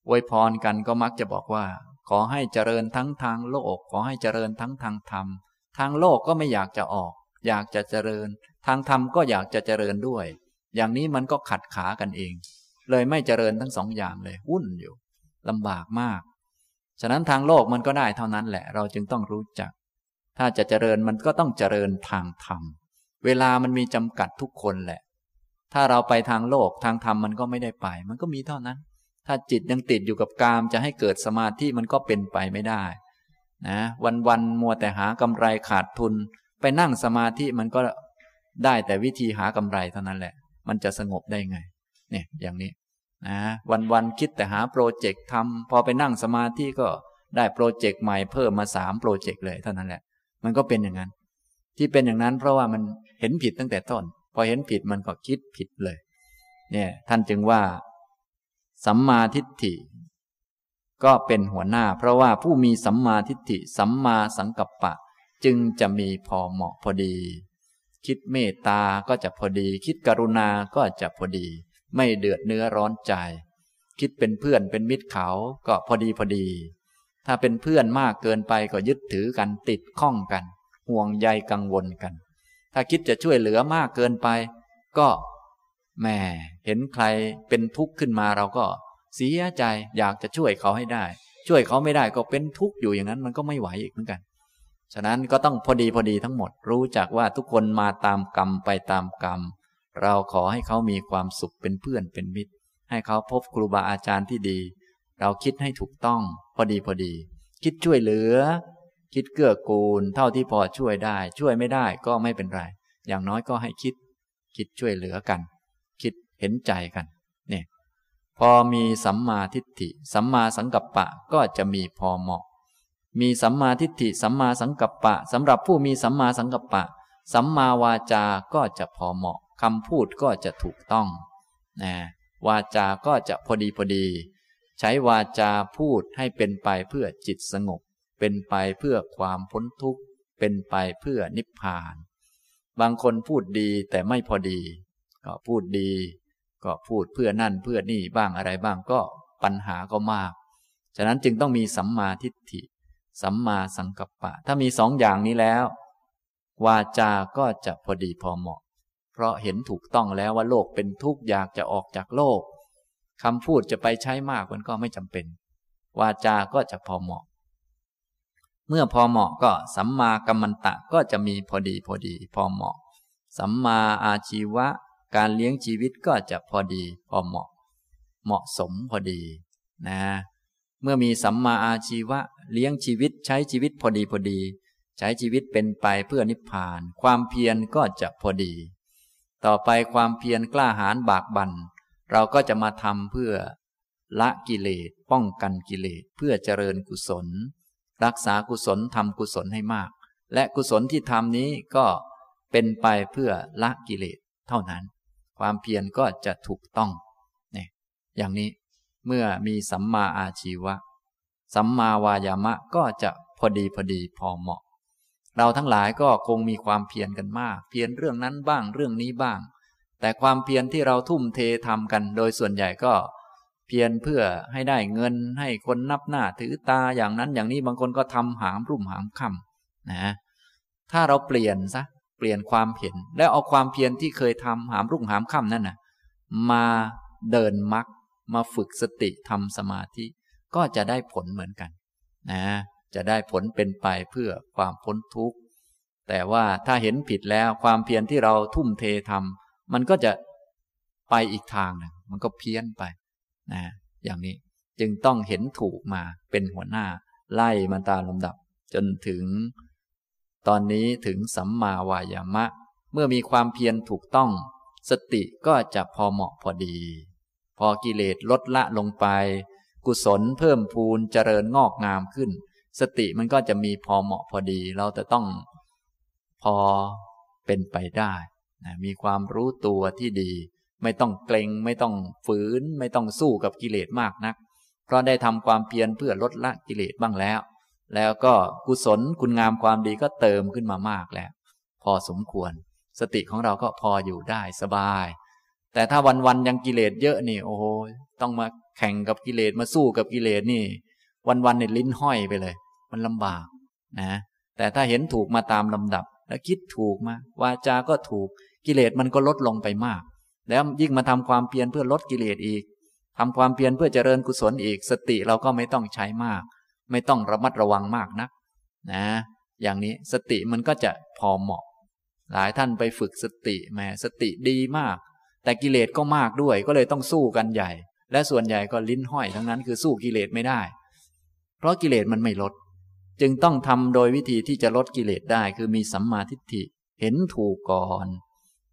อวยพรกันก็มักจะบอกว่าขอให้เจริญทั้งทางโลกขอให้เจริญทั้งทางธรรมทางโลกก็ไม่อยากจะออกอยากจะเจริญทางธรรมก็อยากจะเจริญด้วยอย่างนี้มันก็ขัดขากันเองเลยไม่เจริญทั้งสองอย่างเลยวุ่นอยู่ลำบากมากฉะนั้นทางโลกมันก็ได้เท่านั้นแหละเราจึงต้องรู้จักถ้าจะเจริญมันก็ต้องเจริญทางธรรมเวลามันมีจำกัดทุกคนแหละถ้าเราไปทางโลกทางธรรมมันก็ไม่ได้ไปมันก็มีเท่านั้นถ้าจิตยังติดอยู่กับกามจะให้เกิดสมาธิมันก็เป็นไปไม่ได้นะวันๆมัวแต่หากำไรขาดทุนไปนั่งสมาธิมันก็ได้แต่วิธีหากำไรเท่านั้นแหละมันจะสงบได้ไงเนี่ยอย่างนี้นะวันๆคิดแต่หาโปรเจกต์ทำพอไปนั่งสมาธิก็ได้โปรเจกต์ใหม่เพิ่มมา3โปรเจกต์เลยเท่านั้นแหละมันก็เป็นอย่างนั้นที่เป็นอย่างนั้นเพราะว่ามันเห็นผิดตั้งแต่ต้นพอเห็นผิดมันก็คิดผิดเลยเนี่ยท่านจึงว่าสัมมาทิฏฐิก็เป็นหัวหน้าเพราะว่าผู้มีสัมมาทิฏฐิสัมมาสังกัปปะจึงจะมีพอเหมาะพอดีคิดเมตตาก็จะพอดีคิดกรุณาก็จะพอดีไม่เดือดเนื้อร้อนใจคิดเป็นเพื่อนเป็นมิตรเขาก็พอดีพอดีถ้าเป็นเพื่อนมากเกินไปก็ยึดถือกันติดข้องกันห่วงใยกังวลกันถ้าคิดจะช่วยเหลือมากเกินไปก็แหมเห็นใครเป็นทุกข์ขึ้นมาเราก็เสียใจอยากจะช่วยเขาให้ได้ช่วยเขาไม่ได้ก็เป็นทุกข์อยู่อย่างนั้นมันก็ไม่ไหวอีกเหมือนกันฉะนั้นก็ต้องพอดีพอดีทั้งหมดรู้จักว่าทุกคนมาตามกรรมไปตามกรรมเราขอให้เขามีความสุขเป็นเพื่อนเป็นมิตรให้เขาพบครูบาอาจารย์ที่ดีเราคิดให้ถูกต้องพอดีพอดีคิดช่วยเหลือคิดเกื้อกูลเท่าที่พอช่วยได้ช่วยไม่ได้ก็ไม่เป็นไรอย่างน้อยก็ให้คิดช่วยเหลือกันคิดเห็นใจกันเนี่ยพอมีสัมมาทิฏฐิสัมมาสังกัปปะก็จะมีพอเหมาะมีสัมมาทิฏฐิสัมมาสังกัปปะสำหรับผู้มีสัมมาสังกัปปะสัมมาวาจาก็จะพอเหมาะคำพูดก็จะถูกต้องนะวาจาก็จะพอดีพอดีใช้วาจาพูดให้เป็นไปเพื่อจิตสงบเป็นไปเพื่อความพ้นทุกข์เป็นไปเพื่อนิพพานบางคนพูดดีแต่ไม่พอดีก็พูดดีก็พูดเพื่อนั่นเพื่อนี่บ้างอะไรบ้างก็ปัญหาก็มากฉะนั้นจึงต้องมีสัมมาทิฏฐิสัมมาสังกัปปะถ้ามีสองอย่างนี้แล้ววาจาก็จะพอดีพอเหมาะเพราะเห็นถูกต้องแล้วว่าโลกเป็นทุกข์อยากจะออกจากโลกคำพูดจะไปใช้มากมันก็ไม่จำเป็นวาจาก็จะพอเหมาะ เมื่อพอเหมาะก็สัมมากัมมันตะก็จะมีพอดีพอเหมาะสัมมาอาชีวะการเลี้ยงชีวิตก็จะพอดีพอเหมาะเหมาะสมพอดีนะเมื่อมีสัมมาอาชีวะเลี้ยงชีวิตใช้ชีวิตพอดีใช้ชีวิตเป็นไปเพื่อนิพพานความเพียรก็จะพอดีต่อไปความเพียรกล้าหาญบากบั่นเราก็จะมาทำเพื่อละกิเลสป้องกันกิเลสเพื่อเจริญกุศลรักษากุศลทำกุศลให้มากและกุศลที่ทำนี้ก็เป็นไปเพื่อละกิเลสเท่านั้นความเพียรก็จะถูกต้องเนี่ยอย่างนี้เมื่อมีสัมมาอาชีวะสัมมาวายามะก็จะพอดีพอเหมาะเราทั้งหลายก็คงมีความเพียรกันมากเพียรเรื่องนั้นบ้างเรื่องนี้บ้างแต่ความเพียรที่เราทุ่มเททำกันโดยส่วนใหญ่ก็เพียรเพื่อให้ได้เงินให้คนนับหน้าถือตาอย่างนั้นอย่างนี้บางคนก็ทำหามรุ่มหามค่ำนะถ้าเราเปลี่ยนซะเปลี่ยนความเห็นแล้วเอาความเพียรที่เคยทำหามรุ่งหามค่ำนั่นน่ะมาเดินมรรคมาฝึกสติทำสมาธิก็จะได้ผลเหมือนกันนะจะได้ผลเป็นไปเพื่อความพ้นทุกข์แต่ว่าถ้าเห็นผิดแล้วความเพียรที่เราทุ่มเททำมันก็จะไปอีกทางนึงมันก็เพี้ยนไปนะอย่างนี้จึงต้องเห็นถูกมาเป็นหัวหน้าไล่มาตามลำดับจนถึงตอนนี้ถึงสัมมาวายามะเมื่อมีความเพียรถูกต้องสติก็จะพอเหมาะพอดีพอกิเลสลดละลงไปกุศลเพิ่มพูนเจริญงอกงามขึ้นสติมันก็จะมีพอเหมาะพอดีเราจะต้องพอเป็นไปได้นะมีความรู้ตัวที่ดีไม่ต้องเกรงไม่ต้องฝืนไม่ต้องสู้กับกิเลสมากนักเพราะได้ทำความเพียรเพื่อลดละกิเลสบ้างแล้วแล้วก็กุศลคุณงามความดีก็เติมขึ้นมามากแล้วพอสมควรสติของเราก็พออยู่ได้สบายแต่ถ้าวันๆยังกิเลสเยอะนี่โอ้ยต้องมาแข่งกับกิเลสมาสู้กับกิเลสนี่วันๆเนี่ยลิ้นห้อยไปเลยมันลำบากนะแต่ถ้าเห็นถูกมาตามลำดับแล้วคิดถูกมาวาจาก็ถูกกิเลสมันก็ลดลงไปมากแล้วยิ่งมาทำความเพียรเพื่อลดกิเลสอีกทำความเพียรเพื่อเจริญกุศลอีกสติเราก็ไม่ต้องใช้มากไม่ต้องระมัดระวังมากนักนะอย่างนี้สติมันก็จะพอเหมาะหลายท่านไปฝึกสติแหมสติดีมากแต่กิเลสก็มากด้วยก็เลยต้องสู้กันใหญ่และส่วนใหญ่ก็ลิ้นห้อยทั้งนั้นคือสู้กิเลสไม่ได้เพราะกิเลสมันไม่ลดจึงต้องทำโดยวิธีที่จะลดกิเลสได้คือมีสัมมาทิฏฐิเห็นถูกก่อน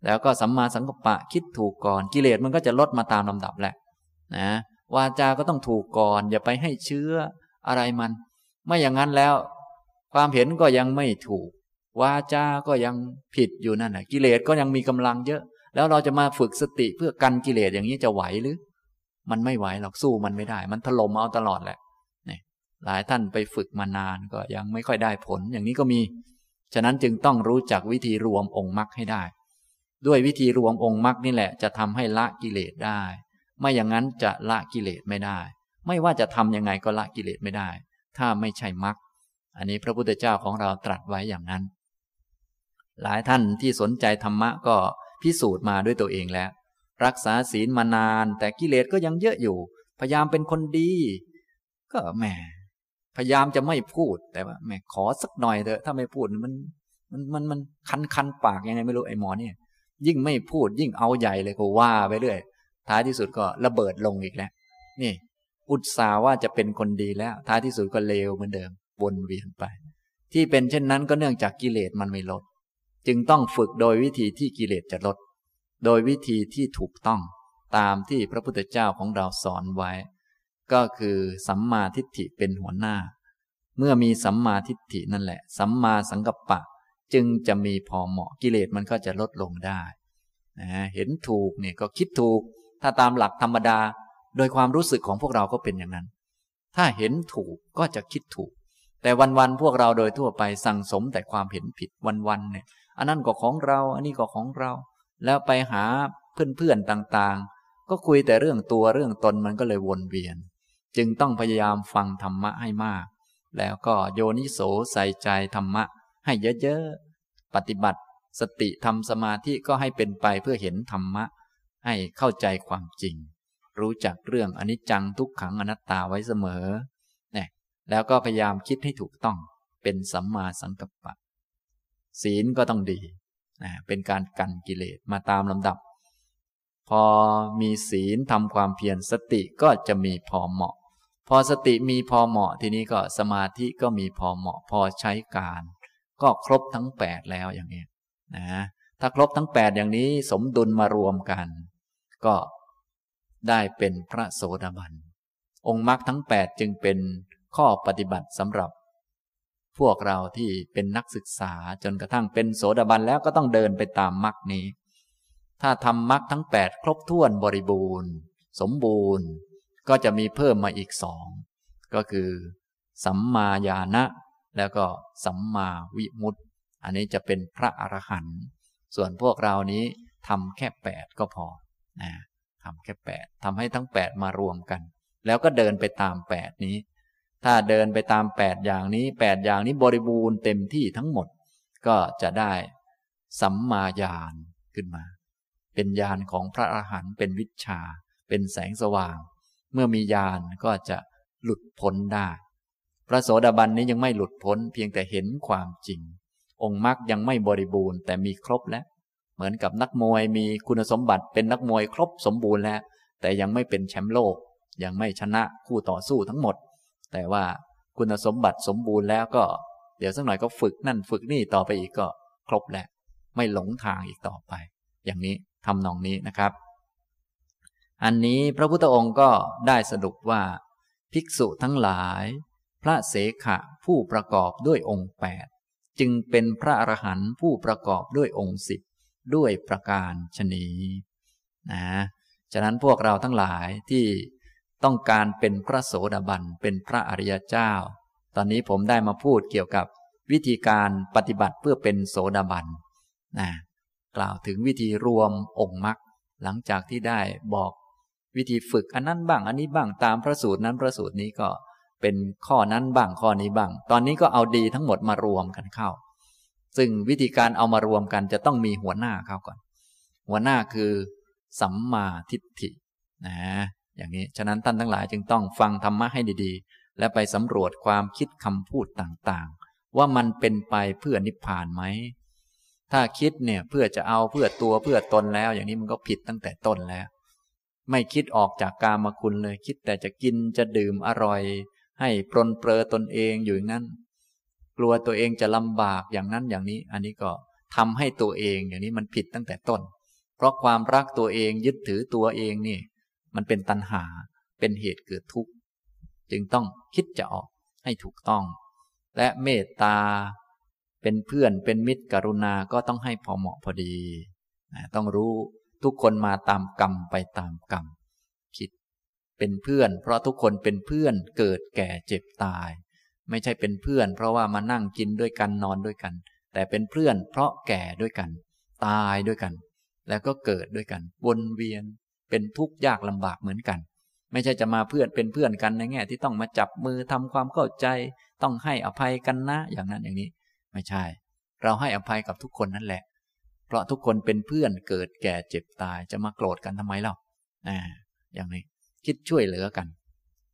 แล้วก็สัมมาสังกัปปะคิดถูกก่อนกิเลสมันก็จะลดมาตามลำดับแหละนะวาจาก็ต้องถูกก่อนอย่าไปให้เชื้ออะไรมันไม่อย่างนั้นแล้วความเห็นก็ยังไม่ถูกวาจาก็ยังผิดอยู่นั่นน่ะกิเลสก็ยังมีกำลังเยอะแล้วเราจะมาฝึกสติเพื่อกันกิเลสอย่างนี้จะไหวหรือมันไม่ไหวหรอกสู้มันไม่ได้มันถล่มเอาตลอดแหละเนี่ยหลายท่านไปฝึกมานานก็ยังไม่ค่อยได้ผลอย่างนี้ก็มีฉะนั้นจึงต้องรู้จักวิธีรวมองค์มรรคให้ได้ด้วยวิธีรวมองค์มรรคนี่แหละจะทำให้ละกิเลสได้ไม่อย่างนั้นจะละกิเลสไม่ได้ไม่ว่าจะทำยังไงก็ละกิเลสไม่ได้ถ้าไม่ใช่มรรคอันนี้พระพุทธเจ้าของเราตรัสไว้อย่างนั้นหลายท่านที่สนใจธรรมะก็พิสูจน์มาด้วยตัวเองแล้วรักษาศีลมานานแต่กิเลสก็ยังเยอะอยู่พยายามเป็นคนดีก็แหมพยายามจะไม่พูดแต่ว่าแหมขอสักหน่อยเถอะถ้าไม่พูดมันคันปากยังไงไม่รู้ไอ้หมอเนี่ยยิ่งไม่พูดยิ่งเอาใหญ่เลยก็ว่าไปเรื่อยท้ายที่สุดก็ระเบิดลงอีกแล้วนี่อุตส่าห์ว่าจะเป็นคนดีแล้วท้ายที่สุดก็เลวเหมือนเดิมวนเวียนไปที่เป็นเช่นนั้นก็เนื่องจากกิเลสมันไม่ลดจึงต้องฝึกโดยวิธีที่กิเลสจะลดโดยวิธีที่ถูกต้องตามที่พระพุทธเจ้าของเราสอนไว้ก็คือสัมมาทิฏฐิเป็นหัวหน้าเมื่อมีสัมมาทิฏฐินั่นแหละสัมมาสังกัปปะจึงจะมีพอเหมาะกิเลสมันก็จะลดลงได้นะเห็นถูกเนี่ยก็คิดถูกถ้าตามหลักธรรมดาโดยความรู้สึกของพวกเราก็เป็นอย่างนั้นถ้าเห็นถูกก็จะคิดถูกแต่วันๆพวกเราโดยทั่วไปสั่งสมแต่ความเห็นผิดวันๆเนี่ยอันนั้นก็ของเราอันนี้ก็ของเราแล้วไปหาเพื่อนๆต่างๆก็คุยแต่เรื่องตัวเรื่องตนมันก็เลยวนเวียนจึงต้องพยายามฟังธรรมะให้มากแล้วก็โยนิโสใส่ใจธรรมะให้เยอะๆปฏิบัติสติทำสมาธิก็ให้เป็นไปเพื่อเห็นธรรมะให้เข้าใจความจริงรู้จักเรื่องอนิจจังทุกขังอนัตตาไว้เสมอเนี่ยแล้วก็พยายามคิดให้ถูกต้อง เป็นสัมมาสังกัปปะศีลก็ต้องดีเป็นการกันกิเลสมาตามลำดับพอมีศีลทำความเพียรสติก็จะมีพอเหมาะพอสติมีพอเหมาะทีนี้ก็สมาธิก็มีพอเหมาะพอใช้การก็ครบทั้ง8แล้วอย่างนี้นะถ้าครบทั้ง8อย่างนี้สมดุลมารวมกันก็ได้เป็นพระโสดาบันองค์มรรคทั้ง8จึงเป็นข้อปฏิบัติสำหรับพวกเราที่เป็นนักศึกษาจนกระทั่งเป็นโสดาบันแล้วก็ต้องเดินไปตามมรรคนี้ถ้าทำมรรคทั้ง8ครบถ้วนบริบูรณ์สมบูรณ์ก็จะมีเพิ่มมาอีก2ก็คือสัมมาญาณะแล้วก็สัมมาวิมุตติอันนี้จะเป็นพระอรหันต์ส่วนพวกเรานี้ทำแค่8ก็พอนะทำแค่8ทำให้ทั้ง8มารวมกันแล้วก็เดินไปตาม8นี้ถ้าเดินไปตาม8อย่างนี้8อย่างนี้บริบูรณ์เต็มที่ทั้งหมดก็จะได้สัมมาญาณขึ้นมาเป็นญาณของพระอรหันต์เป็นวิชชาเป็นแสงสว่างเมื่อมีญาณก็จะหลุดพ้นได้พระโสดาบันนี้ยังไม่หลุดพ้นเพียงแต่เห็นความจริงองค์มรรคยังไม่บริบูรณ์แต่มีครบแล้วเหมือนกับนักมวยมีคุณสมบัติเป็นนักมวยครบสมบูรณ์แล้วแต่ยังไม่เป็นแชมป์โลกยังไม่ชนะคู่ต่อสู้ทั้งหมดแต่ว่าคุณสมบัติสมบูรณ์แล้วก็เดี๋ยวสักหน่อยก็ฝึกนั่นฝึกนี่ต่อไปอีกก็ครบแล้วไม่หลงทางอีกต่อไปอย่างนี้ทำนองนี้นะครับอันนี้พระพุทธองค์ก็ได้สรุปว่าภิกษุทั้งหลายพระเสขะผู้ประกอบด้วยองค์8จึงเป็นพระอรหันต์ผู้ประกอบด้วยองค์10ด้วยประการฉะนี้นะฉะนั้นพวกเราทั้งหลายที่ต้องการเป็นพระโสดาบันเป็นพระอริยเจ้าตอนนี้ผมได้มาพูดเกี่ยวกับวิธีการปฏิบัติเพื่อเป็นโสดาบันนะกล่าวถึงวิธีรวมองค์มรรคหลังจากที่ได้บอกวิธีฝึกอันนั้นบ้างอันนี้บ้างตามพระสูตรนั้นพระสูตรนี้ก็เป็นข้อนั้นบ้างข้อนี้บ้างตอนนี้ก็เอาดีทั้งหมดมารวมกันเข้าซึ่งวิธีการเอามารวมกันจะต้องมีหัวหน้าเข้าก่อนหัวหน้าคือสัมมาทิฏฐินะอย่างนี้ฉะนั้นท่านทั้งหลายจึงต้องฟังธรรมะให้ดีๆและไปสำรวจความคิดคำพูดต่างๆว่ามันเป็นไปเพื่อนิพพานไหมถ้าคิดเนี่ยเพื่อจะเอาเพื่อตัวเพื่อตนแล้วอย่างนี้มันก็ผิดตั้งแต่ต้นแล้วไม่คิดออกจากกามคุณเลยคิดแต่จะกินจะดื่มอร่อยให้ปรนเปรอตนเองอยู่อย่างนั้นกลัวตัวเองจะลำบากอย่างนั้นอย่างนี้อันนี้ก็ทำให้ตัวเองอย่างนี้มันผิดตั้งแต่ต้นเพราะความรักตัวเองยึดถือตัวเองนี่มันเป็นตัณหาเป็นเหตุเกิดทุกข์จึงต้องคิดจะออกให้ถูกต้องและเมตตาเป็นเพื่อนเป็นมิตรกรุณาก็ต้องให้พอเหมาะพอดีต้องรู้ทุกคนมาตามกรรมไปตามกรรมคิดเป็นเพื่อนเพราะทุกคนเป็นเพื่อนเกิดแก่เจ็บตายไม่ใช่เป็นเพื่อนเพราะว่ามานั่งกินด้วยกันนอนด้วยกันแต่เป็นเพื่อนเพราะแก่ด้วยกันตายด้วยกันแล้วก็เกิดด้วยกันวนเวียนเป็นทุกข์ยากลำบากเหมือนกันไม่ใช่จะมาเพื่อนเป็นเพื่อนกันในแง่ที่ต้องมาจับมือทำความเข้าใจต้องให้อภัยกันนะอย่างนั้นอย่างนี้ไม่ใช่เราให้อภัยกับทุกคนนั่นแหละเพราะทุกคนเป็นเพื่อนเกิดแก่เจ็บตายจะมาโกรธกันทำไมเล่าอย่างนี้คิดช่วยเหลือกัน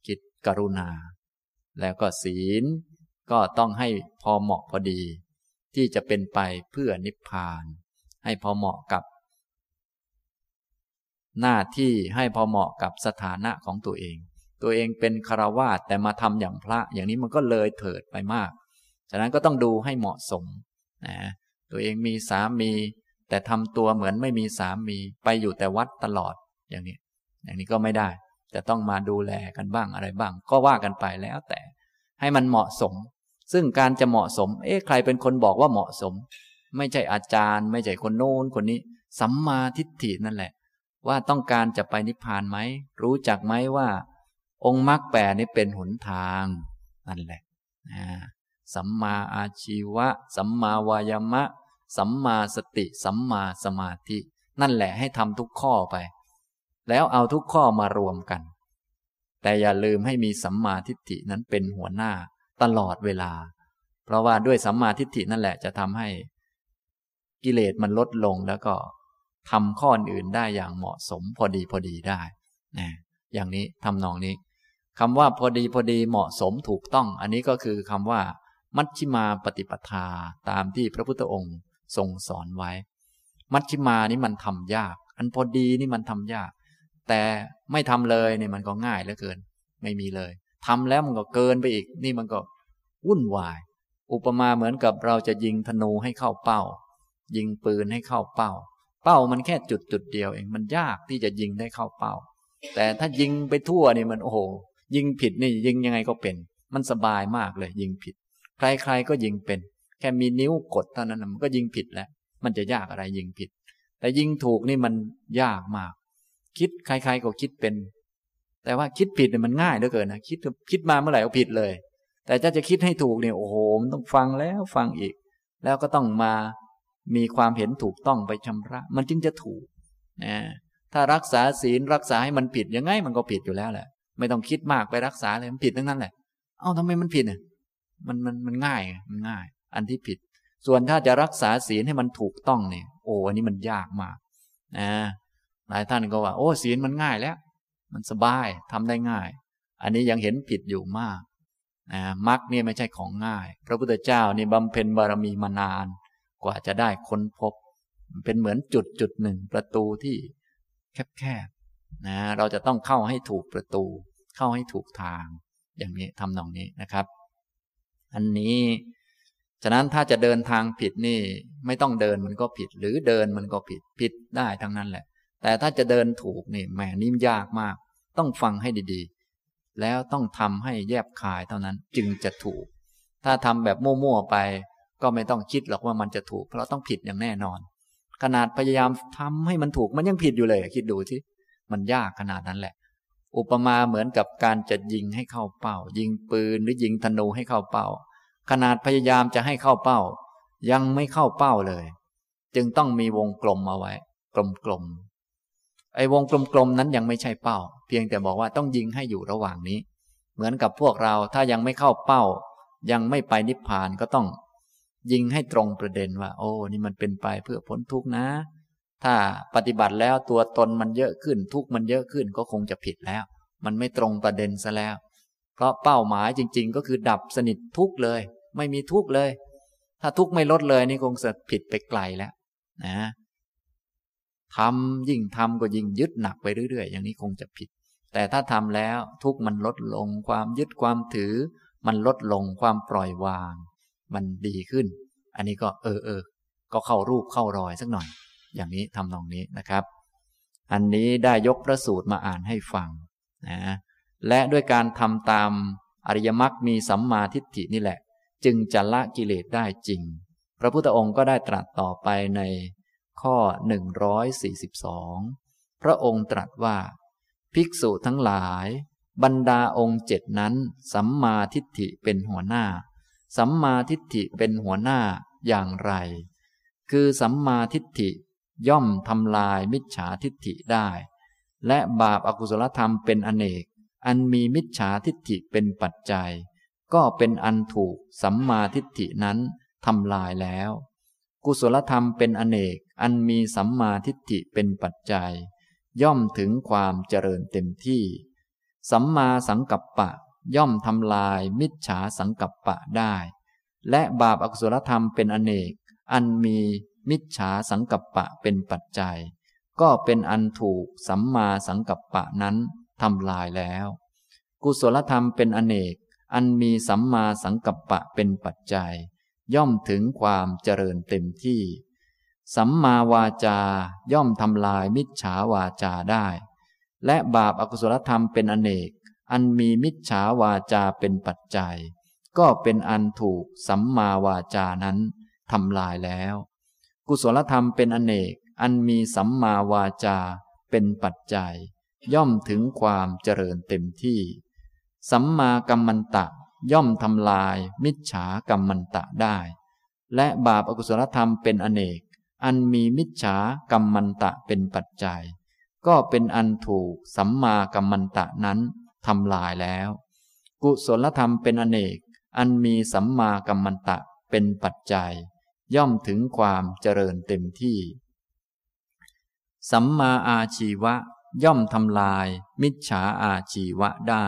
คิดกรุณาแล้วก็ศีลก็ต้องให้พอเหมาะพอดีที่จะเป็นไปเพื่อนิพพานให้พอเหมาะกับหน้าที่ให้พอเหมาะกับสถานะของตัวเองตัวเองเป็นฆราวาสแต่มาทำอย่างพระอย่างนี้มันก็เลยเถิดไปมากฉะนั้นก็ต้องดูให้เหมาะสมนะตัวเองมีสามีแต่ทำตัวเหมือนไม่มีสามีไปอยู่แต่วัดตลอดอย่างนี้ก็ไม่ได้จะต้องมาดูแลกันบ้างอะไรบ้างก็ว่ากันไปแล้วแต่ให้มันเหมาะสมซึ่งการจะเหมาะสมใครเป็นคนบอกว่าเหมาะสมไม่ใช่อาจารย์ไม่ใช่คนโน้นคนนี้สัมมาทิฏฐินั่นแหละว่าต้องการจะไปนิพพานไหมรู้จักไหมว่าองค์มรรค8นี้เป็นหนทางนั่นแหละสัมมาอาชีวะสัมมาวายามะสัมมาสติสัมมาสมาธินั่นแหละให้ทำทุกข้อไปแล้วเอาทุกข้อมารวมกันแต่อย่าลืมให้มีสัมมาทิฏฐินั้นเป็นหัวหน้าตลอดเวลาเพราะว่าด้วยสัมมาทิฏฐินั่นแหละจะทำให้กิเลสมันลดลงแล้วก็ทำข้ออื่นได้อย่างเหมาะสมพอดีได้นะอย่างนี้ทำนองนี้คำว่าพอดีเหมาะสมถูกต้องอันนี้ก็คือคำว่า มัชฌิมาปฏิปทาตามที่พระพุทธองค์ทรงสอนไว้มัชฌิมานี้มันทำยากอันพอดีนี่มันทำยากแต่ไม่ทำเลยเนี่ยมันก็ง่ายเหลือเกินไม่มีเลยทำแล้วมันก็เกินไปอีกนี่มันก็วุ่นวายอุปมาเหมือนกับเราจะยิงธนูให้เข้าเป้ายิงปืนให้เข้าเป้าเป้ามันแค่จุดเดียวเองมันยากที่จะยิงได้เข้าเป้าแต่ถ้ายิงไปทั่วนี่มันโอ้โหยิงผิดนี่ยิงยังไงก็เป็นมันสบายมากเลยยิงผิดใครๆก็ยิงเป็นแค่มีนิ้วกดเท่านั้นมันก็ยิงผิดแล้วมันจะยากอะไรยิงผิดแต่ยิงถูกนี่มันยากมากคิดใครๆก็คิดเป็นแต่ว่าคิดผิดเนี่ยมันง่ายเหลือเกินนะคิดมาเมื่อไหร่ก็ผิดเลยแต่ถ้าจะคิดให้ถูกเนี่ยโอ้โหมันต้องฟังแล้วฟังอีกแล้วก็ต้องมามีความเห็นถูกต้องไปชำระมันจึงจะถูกนะถ้ารักษาศีลรักษาให้มันผิดยังไงมันก็ผิดอยู่แล้วแหละไม่ต้องคิดมากไปรักษาเลยมันผิดทั้งนั้นแหละเอ้าทำไมมันผิดเนี่ยมันง่ายมันง่ายอันที่ผิดส่วนถ้าจะรักษาศีลให้มันถูกต้องเนี่ยโอ้อันนี้มันยากมากนะหลายท่านก็ว่าโอ้ศีลมันง่ายแล้วมันสบายทำได้ง่ายอันนี้ยังเห็นผิดอยู่มากนะมรรคเนี่ยไม่ใช่ของง่ายพระพุทธเจ้านี่บำเพ็ญบารมีมานานกว่าจะได้ค้นพบเป็นเหมือนจุดหนึ่งประตูที่แคบๆนะเราจะต้องเข้าให้ถูกประตูเข้าให้ถูกทางอย่างนี้ทำนองนี้นะครับอันนี้ฉะนั้นถ้าจะเดินทางผิดนี่ไม่ต้องเดินมันก็ผิดหรือเดินมันก็ผิดได้ทั้งนั้นแหละแต่ถ้าจะเดินถูกนี่แหมนิ่มยากมากต้องฟังให้ดีๆแล้วต้องทำให้แยบคายเท่านั้นจึงจะถูกถ้าทำแบบมั่วๆไปก็ไม่ต้องคิดหรอกว่ามันจะถูกเพราะต้องผิดอย่างแน่นอนขนาดพยายามทำให้มันถูกมันยังผิดอยู่เลยคิดดูสิมันยากขนาดนั้นแหละอุปมาเหมือนกับการจะยิงให้เข้าเป้ายิงปืนหรือยิงธนูให้เข้าเป้าขนาดพยายามจะให้เข้าเป้ายังไม่เข้าเป้าเลยจึงต้องมีวงกลมเอาไว้กลมๆไอ้วงกลมๆนั้นยังไม่ใช่เป้าเพียงแต่บอกว่าต้องยิงให้อยู่ระหว่างนี้เหมือนกับพวกเราถ้ายังไม่เข้าเป้ายังไม่ไปนิพพานก็ต้องยิงให้ตรงประเด็นว่าโอ้นี่มันเป็นไปเพื่อพ้นทุกข์นะถ้าปฏิบัติแล้วตัวตนมันเยอะขึ้นทุกข์มันเยอะขึ้นก็คงจะผิดแล้วมันไม่ตรงประเด็นซะแล้วเพราะเป้าหมายจริงๆก็คือดับสนิททุกข์เลยไม่มีทุกข์เลยถ้าทุกข์ไม่ลดเลยนี่คงจะผิดไปไกลแล้วนะทำยิ่งทำก็ยิ่งยึดหนักไปเรื่อยๆอย่างนี้คงจะผิดแต่ถ้าทำแล้วทุกข์มันลดลงความยึดความถือมันลดลงความปล่อยวางมันดีขึ้นอันนี้ก็ก็เข้ารูปเข้ารอยสักหน่อยอย่างนี้ทำนองนี้นะครับอันนี้ได้ยกพระสูตรมาอ่านให้ฟังนะและด้วยการทำตามอริยมรรคมีสัมมาทิฏฐินี่แหละจึงจะละกิเลสได้จริงพระพุทธองค์ก็ได้ตรัสต่อไปในข้อ142พระองค์ตรัสว่าภิกษุทั้งหลายบรรดาองค์7นั้นสัมมาทิฏฐิเป็นหัวหน้าสัมมาทิฏฐิเป็นหัวหน้าอย่างไรคือสัมมาทิฏฐิย่อมทำลายมิจฉาทิฏฐิได้และบาปอกุศลธรรมเป็นอเนกอันมีมิจฉาทิฏฐิเป็นปัจจัยก็เป็นอันถูกสัมมาทิฏฐินั้นทำลายแล้วกุศลธรรมเป็นอเนกอันมีสัมมาทิฏฐิเป็นปัจจัยย่อมถึงความเจริญเต็มที่สัมมาสังกัปปะย่อมทำลายมิจฉาสังกัปปะได้และบาปอกุศลธรรมเป็นอเนกอันมีมิจฉาสังกัปปะเป็นปัจจัยก็เป็นอันถูกสัมมาสังกัปปะนั้นทำลายแล้วกุศลธรรมเป็นอเนกอันมีสัมมาสังกัปปะเป็นปัจจัยย่อมถึงความเจริญเต็มที่สัมมาวาจาย่อมทำลายมิจฉาวาจาได้และบาปอกุศลธรรมเป็นอเนกอันมีมิจฉาวาจาเป็นปัจจัยก็เป็นอันถูกสัมมาวาจานั้นทำลายแล้วกุศลธรรมเป็นอเนกอันมีสัมมาวาจาเป็นปัจจัยย่อมถึงความเจริญเต็มที่สัมมากัมมันตะย่อมทำลายมิจฉากัมมันตะได้และบาปอกุศลธรรมเป็นอเนกอันมีมิจฉากัมมันตะเป็นปัจจัยก็เป็นอันถูกสัมมากัมมันตะนั้นทำลายแล้วกุศลธรรมเป็นอเนกอันมีสัมมากัมมันตะเป็นปัจจัยย่อมถึงความเจริญเต็มที่สัมมาอาชีวะย่อมทำลายมิจฉาอาชีวะได้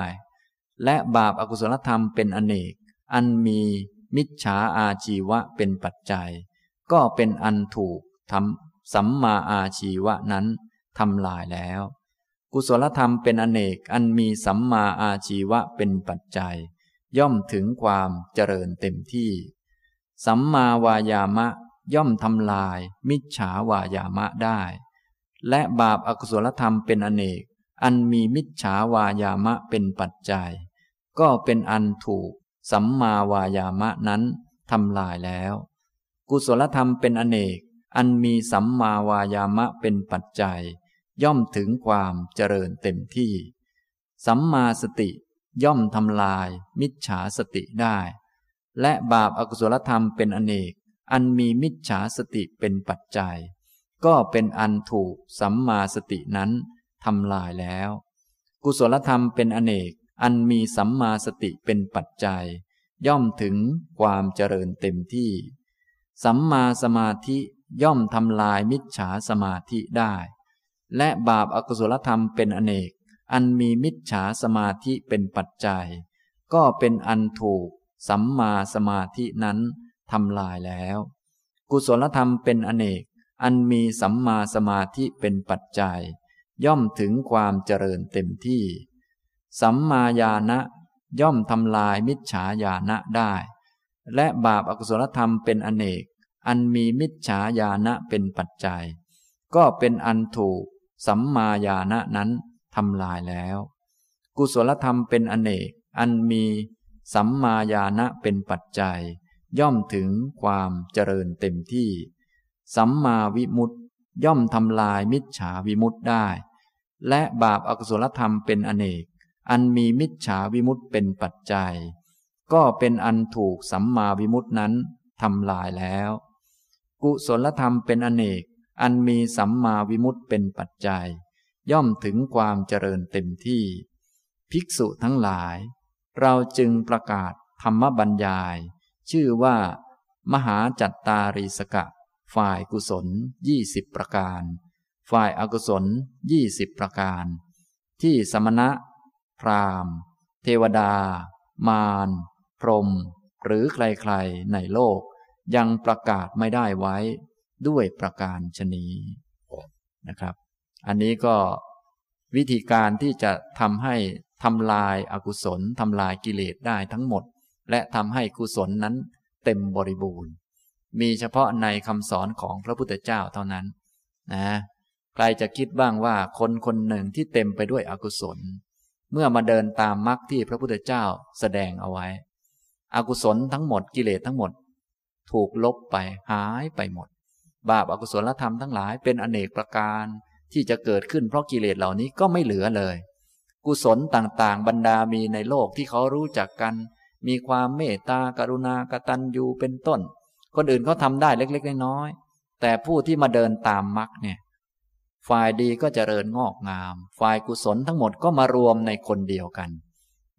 และบาปอกุศลธรรมเป็นอเนกอันมี มิจฉาอาชีวะเป็นปัจจัยก็เป็นอันถูกทำสัมมาอาชีวะนั้นทำลายแล้วกุศลธรรมเป็นอเนกอันมีสัมมาอาชีวะเป็นปัจจัยย่อมถึงความเจริญเต็มที่สัมมาวายามะย่อมทำลายมิจฉาวายามะได้และบาปอกุศลธรรมเป็นอเนกอันมีมิจฉาวายามะเป็นปัจจัยก็เป็นอันถูกสัมมาวายามะนั้นทำลายแล้วกุศลธรรมเป็นอเนกอันมีสัมมาวายามะเป็นปัจจัยย่อมถึงความเจริญเต็มที่สัมมาสติย่อมทำลายมิจฉาสติได้และบาปอกุศลธรรมเป็นอเนกอันมีมิจฉาสติเป็นปัจจัยก็เป็นอันถูกสัมมาสตินั้นทำลายแล้วกุศลธรรมเป็นอเนกอันมีสัมมาสติเป็นปัจจัยย่อมถึงความเจริญเต็มที่สัมมาสมาธิย่อมทำลายมิจฉาสมาธิได้และบาปอกุศลธรรมเป็นอเนกอันมีมิจฉาสมาธิเป็นปัจจัยก็เป็นอันถูกสัมมาสมาธินั้นทำลายแล้วกุศลธรรมเป็นอเนกอันมีสัมมาสมาธิเป็นปัจจัยย่อมถึงความเจริญเต็มที่สัมมาญาณะย่อมทำลายมิจฉาญาณะได้และบาปอกุศลธรรมเป็นอเนกอันมีมิจฉาญาณะเป็นปัจจัยก็เป็นอันถูกสัมมาญาณะนั้นทำลายแล้วกุศลธรรมเป็นอเนกอันมีสัมมาญาณะเป็นปัจจัยย่อมถึงความเจริญเต็มที่สัมมาวิมุตติย่อมทำลายมิจฉาวิมุตติได้และบาปอกุศลธรรมเป็นอเนกอันมีมิจฉาวิมุตติเป็นปัจจัยก็เป็นอันถูกสัมมาวิมุตตินั้นทำลายแล้วกุศลธรรมเป็นอเนกอันมีสัมมาวิมุตติเป็นปัจจัยย่อมถึงความเจริญเต็มที่ภิกษุทั้งหลายเราจึงประกาศธรรมบัญญายชื่อว่ามหาจัตตาริสกะฝ่ายกุศล20ประการฝ่ายอกุศล20ประการที่สมณะพราหมณ์เทวดามารพรหมหรือใครๆในโลกยังประกาศไม่ได้ไว้ด้วยประการชนีนะครับอันนี้ก็วิธีการที่จะทำให้ทำลายอกุศลทำลายกิเลสได้ทั้งหมดและทำให้กุศลนั้นเต็มบริบูรณ์มีเฉพาะในคำสอนของพระพุทธเจ้าเท่านั้นนะใครจะคิดบ้างว่าคนคนหนึ่งที่เต็มไปด้วยอกุศลเมื่อมาเดินตามมรรคที่พระพุทธเจ้าแสดงเอาไว้อกุศลทั้งหมดกิเลสทั้งหมดถูกลบไปหายไปหมดบาปอกุศลธรรมทั้งหลายเป็นอเนกประการที่จะเกิดขึ้นเพราะกิเลสเหล่านี้ก็ไม่เหลือเลยกุศลต่างๆบรรดามีในโลกที่เขารู้จักกันมีความเมตตากรุณากตัญญูเป็นต้นคนอื่นเขาทำได้เล็กๆน้อยๆแต่ผู้ที่มาเดินตามมรรคเนี่ยฝ่ายดีก็เจริญงอกงามฝ่ายกุศลทั้งหมดก็มารวมในคนเดียวกัน